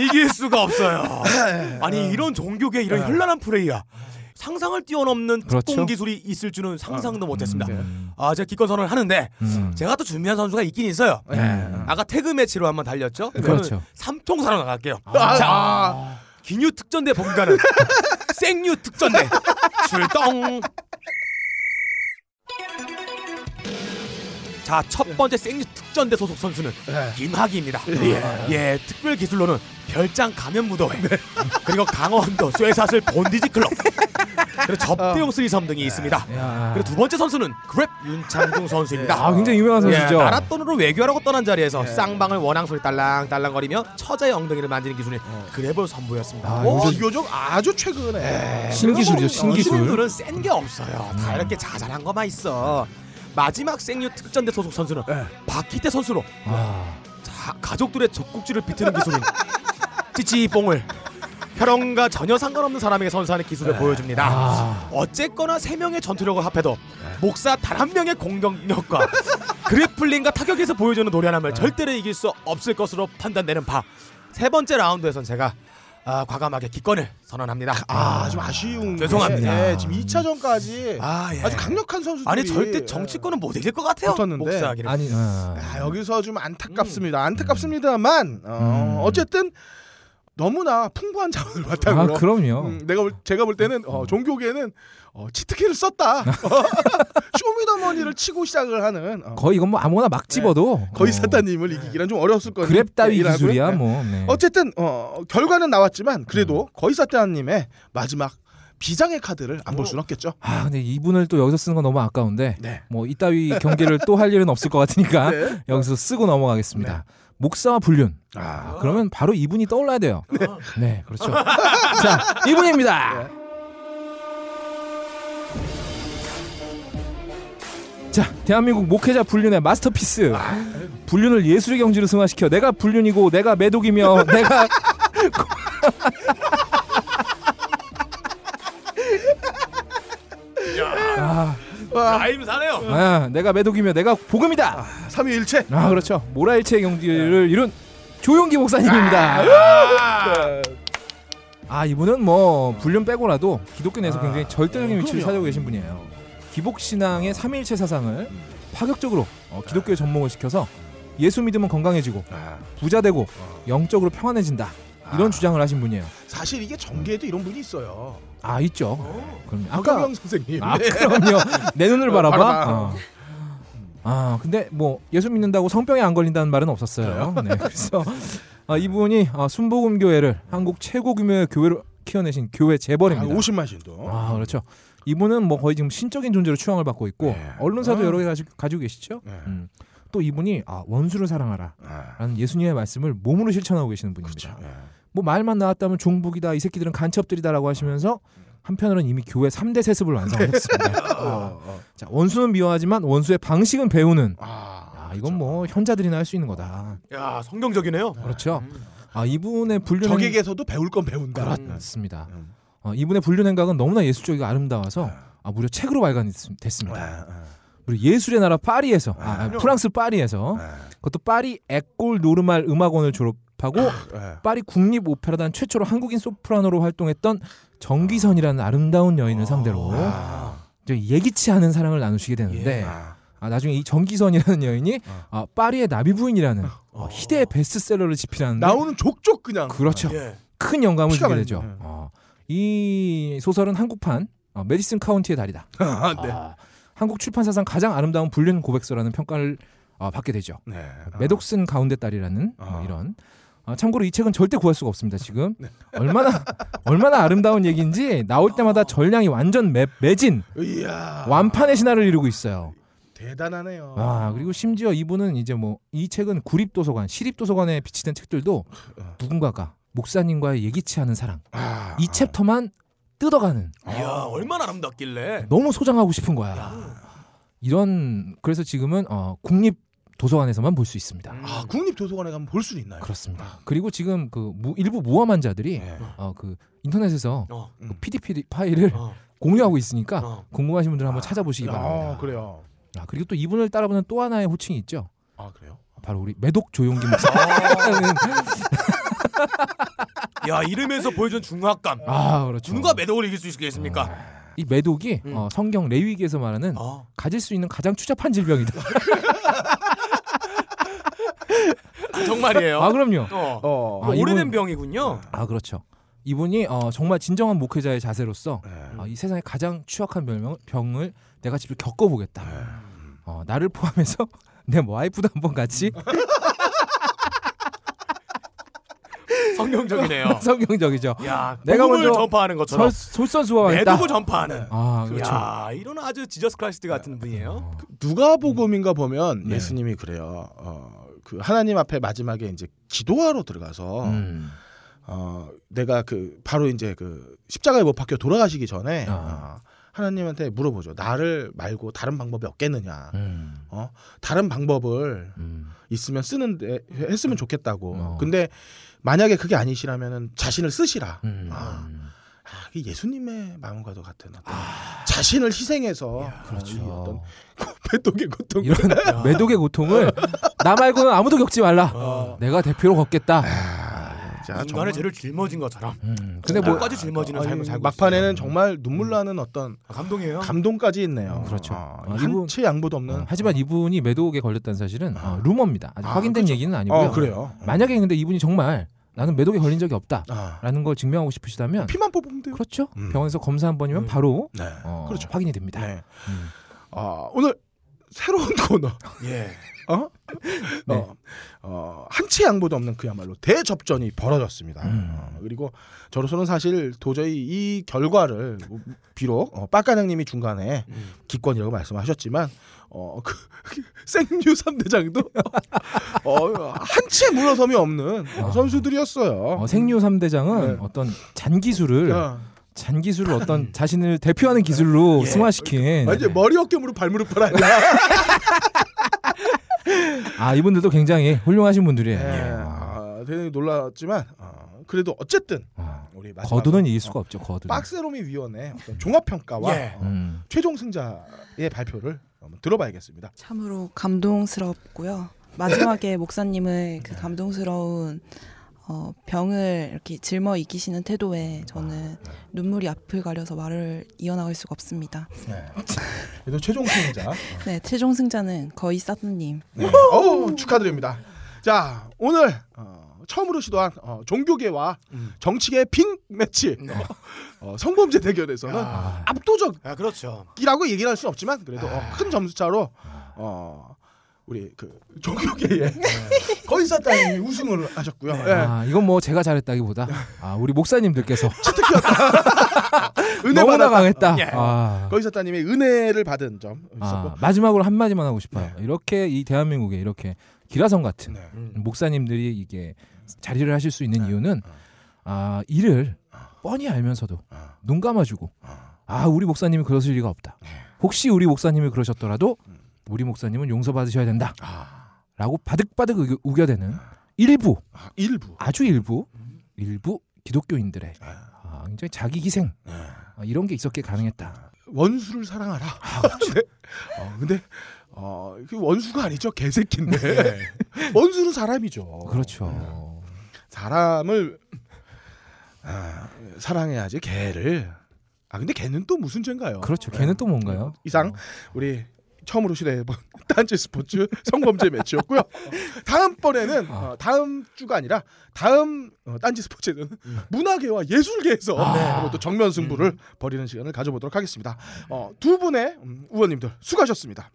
이길 수가 없어요. 아니 이런 종교계 이런 현란한 플레이야. 상상을 뛰어넘는 특공 기술이 있을 줄은 상상도 못했습니다. 제가 기권 선언을 하는데 제가 또 준비한 선수가 있긴 있어요. 아까 태그 매치로 한번 달렸죠. 그렇죠. 3통사로 나갈게요. 자, 기뉴 특전대 본가는 생뉴 특전대 출동. 자, 첫 번째 생리 특전대 소속 선수는 김학이입니다. 예, 특별 기술로는 별장 가면 무더회 그리고 강원도 쇠사슬 본디지 클럽 그리고 접대용 3-3등이 있습니다. 그리고 두 번째 선수는 그랩 윤창중 선수입니다. 굉장히 유명한 선수죠. 나랏돈으로 외교하라고 떠난 자리에서 쌍방을 원앙소리 딸랑딸랑거리며 처자의 엉덩이를 만지는 기술인 그랩을 선보였습니다. 비교적 아주 최근에 신기술이죠. 신기술. 신기술은 센 게 없어요. 다 이렇게 자잘한 것만 있어. 마지막 생류 특전대 소속 선수는 박희태 선수로 가족들의 젖꼭지를 비트는 기술인 찌찌뽕을 혈형과 전혀 상관없는 사람에게 선사하는 기술을 보여줍니다. 어쨌거나 3명의 전투력을 합해도 목사 단 한 명의 공격력과 그래플링과 타격에서 보여주는 노련함을 절대로 이길 수 없을 것으로 판단되는 바 세 번째 라운드에선 제가 과감하게 기권을 선언합니다. 좀 아쉬운 죄송합니다. 지금 2차전까지 아주 강력한 선수들이 아니 절대 정치권은 못 이길 것 같아요. 복사하기는. 여기서 좀 안타깝습니다. 안타깝습니다만 어쨌든 너무나 풍부한 자원을 바탕으로. 아, 그럼요. 제가 볼 때는 종교계는 치트키를 썼다. 쇼미더머니를 치고 시작을 하는. 거의 이건 뭐 아무나 막 집어도. 네. 거의 사탄님을 이기기란 좀 어려웠을 거예요. 그랩 따위 기술이야 뭐. 네. 어쨌든 결과는 나왔지만 그래도 거의 사탄님의 마지막 비장의 카드를 안 볼 수는 없겠죠. 아, 근데 이분을 또 여기서 쓰는 건 너무 아까운데. 네. 뭐 이따위 경기를 또 할 일은 없을 것 같으니까 네. 여기서 쓰고 넘어가겠습니다. 네. 목사와 불륜. 아, 그러면 바로 이분이 떠올라야 돼요. 네, 네 그렇죠. 자, 이분입니다. 네. 자, 대한민국 목회자 불륜의 마스터피스. 아, 불륜을 예술의 경지로 승화시켜 내가 불륜이고 내가 매독이며 내가 야. 라임 사네요. 아, 내가 매독이며 내가 복음이다. 삼위일체. 아, 그렇죠. 모라일체의 경지를 이룬 조용기 목사님입니다. 아, 이분은 뭐 불륜 빼고라도 기독교 내에서 굉장히 절대적인 위치를 차지하고 계신 분이에요. 기복신앙의 삼위일체 사상을 파격적으로 기독교에 접목을 시켜서 예수 믿으면 건강해지고 부자되고 영적으로 평안해진다. 이런 주장을 하신 분이에요. 사실 이게 전개에도 이런 분이 있어요. 아, 있죠. 그럼요. 허경영 선생님. 아, 그럼요. 내 눈을 바라봐. 아, 근데 뭐 예수 믿는다고 성병에 안 걸린다는 말은 없었어요. 네, 그래서 이분이 순복음 교회를 한국 최고 규모의 교회로 키워내신 교회 재벌입니다. 50만 신도. 아, 그렇죠. 이분은 뭐 거의 지금 신적인 존재로 추앙을 받고 있고 네. 언론사도 여러 개 가지고 계시죠. 네. 또 이분이 원수를 사랑하라 라는 예수님의 말씀을 몸으로 실천하고 계시는 분입니다. 그렇죠. 네. 뭐 말만 나왔다면 종북이다, 이 새끼들은 간첩들이다라고 하시면서 한편으로는 이미 교회 3대 세습을 완성했습니다. 자, 원수는 미워하지만 원수의 방식은 배우는. 야, 이건 뭐 현자들이나 할 수 있는 거다. 야, 성경적이네요. 그렇죠. 아, 이분의 불륜 적에게서도 배울 건 배운다. 그렇습니다. 이분의 불륜 행각은 너무나 예술적이고 아름다워서 무려 책으로 발간됐습니다. 그리고 예술의 나라 파리에서 프랑스 파리에서 그것도 파리 에콜 노르말 음악원을 졸업. 하고 파리 국립 오페라단 최초로 한국인 소프라노로 활동했던 정기선이라는 아름다운 여인을 상대로 예기치 않은 사랑을 나누시게 되는데 나중에 이 정기선이라는 여인이 파리의 나비부인이라는 희대의 베스트셀러를 집필하는데 나오는 족족 그냥 그렇죠. 예. 큰 영감을 주게 되죠. 이 소설은 한국판 메디슨 카운티의 달이다. 네. 한국 출판사상 가장 아름다운 불륜 고백서라는 평가를 받게 되죠. 네. 매독슨 가운데 딸이라는 이런 참고로 이 책은 절대 구할 수가 없습니다. 지금 네. 얼마나 아름다운 얘기인지 나올 때마다 전량이 완전 매진 이야. 완판의 신화를 이루고 있어요. 대단하네요. 아, 그리고 심지어 이분은 이제 뭐 이 책은 구립도서관, 시립도서관에 비치된 책들도 누군가가 목사님과의 예기치 않은 사랑 이 챕터만 뜯어가는. 이야, 얼마나 아름답길래 너무 소장하고 싶은 거야. 이런 그래서 지금은 국립 도서관에서만 볼 수 있습니다. 아, 국립 도서관에 가면 볼 수 있나요? 그렇습니다. 그리고 지금 그 일부 모함한 자들이 네. 그 인터넷에서 그 PDF 파일을 공유하고 있으니까 궁금하신 분들은 한번 찾아보시기 바랍니다. 그래요. 아, 그리고 또 이분을 따라보는 또 하나의 호칭이 있죠. 아, 그래요? 바로 우리 매독 조용기 목사. 야, 이름에서 보여준 중압감. 아, 그렇죠. 누가 매독을 이길 수 있겠습니까? 이 매독이 성경 레위기에서 말하는 가질 수 있는 가장 추잡한 질병이다. 정말이에요. 아, 그럼요. 오래된 병이군요. 아, 그렇죠. 이분이 정말 진정한 목회자의 자세로서 이 세상에 가장 추악한 병을 내가 직접 겪어보겠다. 나를 포함해서 내 와이프도 한번 같이. 성경적이네요. 성경적이죠. 야, 내가 먼저 전파하는 것처럼 솔선수범했다. 매독을 전파하는. 아, 그렇죠. 야, 이런 아주 지저스 크라이스트 같은 분이에요. 누가복음인가 보면 네. 예수님이 그래요. 그 하나님 앞에 마지막에 이제 기도하러 들어가서 내가 그 바로 이제 그 십자가에 못 박혀 돌아가시기 전에 하나님한테 물어보죠. 나를 말고 다른 방법이 없겠느냐. 다른 방법을 있으면 쓰는데 했으면 좋겠다고. 근데 만약에 그게 아니시라면 자신을 쓰시라. 예수님의 마음과도 같은 어떤 자신을 희생해서 그렇죠. 어떤 매독의 고통, 이런 매독의 고통을 나 말고는 아무도 겪지 말라. 내가 대표로 걷겠다. 인간의 죄를 짊어진 것처럼. 근데 뭐까지 짊어지는 삶을 살고 막판에는 있어요. 정말 눈물 나는 어떤 감동이에요. 감동까지 있네요. 그렇죠. 한치 양보도 없는. 하지만 이분이 매독에 걸렸다는 사실은 루머입니다. 아직 확인된 그렇죠. 얘기는 아니고요. 그래요. 만약에 근데 이분이 정말 나는 매독에 걸린 적이 없다라는 걸 증명하고 싶으시다면 피만 뽑으면 돼요. 그렇죠. 병원에서 검사 한 번이면 바로 네. 그렇죠. 확인이 됩니다. 네. 오늘 새로운 코너. 예. 네. 한치 양보도 없는 그야말로 대접전이 벌어졌습니다. 그리고 저로서는 사실 도저히 이 결과를 비록 빡가냥님이 중간에 기권이라고 말씀하셨지만 생류 3대장도 한치의 물러섬이 없는 선수들이었어요. 생류 3대장은 네. 어떤 잔기술을 어떤 자신을 대표하는 기술로 예. 승화시킨 이제 머리 어깨무릎 발무릎 팔아야 아 이분들도 굉장히 훌륭하신 분들이에요. 예. 되게 놀랐지만 그래도 어쨌든 우리 거두는 이길 수가 없죠. 거두. 박세롬이 위원회 종합평가와 예. 최종 승자의 발표를 들어봐야겠습니다. 참으로 감동스럽고요. 마지막에 목사님의 그 감동스러운 병을 이렇게 짊어 이기시는 태도에 저는 눈물이 앞을 가려서 말을 이어나갈 수가 없습니다. 네. 그래도 최종 승자. 네, 최종 승자는 거의 사또님. 네. 축하드립니다. 자, 오늘 처음으로 시도한 종교계와 정치계의 빅매치 네. 성범죄 대결에서는 압도적이라고 그렇죠. 얘기를 할 수는 없지만 그래도 큰 점수차로 우리 그 종교계의 거의사따님이 우승을 하셨고요. 네. 이건 뭐 제가 잘했다기보다 우리 목사님들께서 치트키였다. 너무나 강했다. 예. 거의사따님의 은혜를 받은 점. 마지막으로 한 마디만 하고 싶어요. 네. 이렇게 이 대한민국에 이렇게 기라성 같은 네. 목사님들이 이게 자리를 하실 수 있는 네. 이유는 이를 뻔히 알면서도 눈 감아주고 우리 목사님이 그러실 리가 없다. 네. 혹시 우리 목사님이 그러셨더라도 우리 목사님은 용서받으셔야 된다 라고 바득바득 우겨대는 일부 기독교인들의 굉장히 자기 희생 이런 게 있었기에 가능했다. 원수를 사랑하라. 그렇죠. 근데 원수가 아니죠. 개새끼인데 원수는 사람이죠. 그렇죠. 사람을 사랑해야지 개를. 근데 개는 또 무슨 죄인가요? 그렇죠. 개는 또 뭔가요? 이상 우리 처음으로 시도해본 딴지 스포츠 성범죄 매치였고요. 다음번에는 다음 주가 아니라 다음 딴지 스포츠는 문화계와 예술계에서 또 정면 승부를 벌이는 시간을 가져보도록 하겠습니다. 두 분의 의원님들 수고하셨습니다.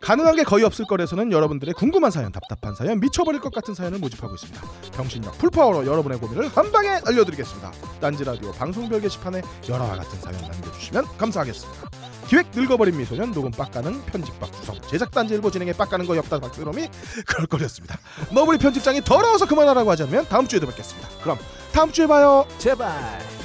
가능한 게 거의 없을 거래서는 여러분들의 궁금한 사연, 답답한 사연, 미쳐버릴 것 같은 사연을 모집하고 있습니다. 병신력 풀파워로 여러분의 고민을 한 방에 알려드리겠습니다. 딴지라디오 방송별 게시판에 여러와 같은 사연 남겨주시면 감사하겠습니다. 기획 늙어버린 미소년, 녹음 빡가는, 편집 박주성, 제작 딴지 일보 진행에 빡가는 거 엽다 박세롬이 그럴 거였습니다. 너구리 편집장이 더러워서 그만하라고 하자면 다음 주에도 뵙겠습니다. 그럼 다음 주에 봐요. 제발.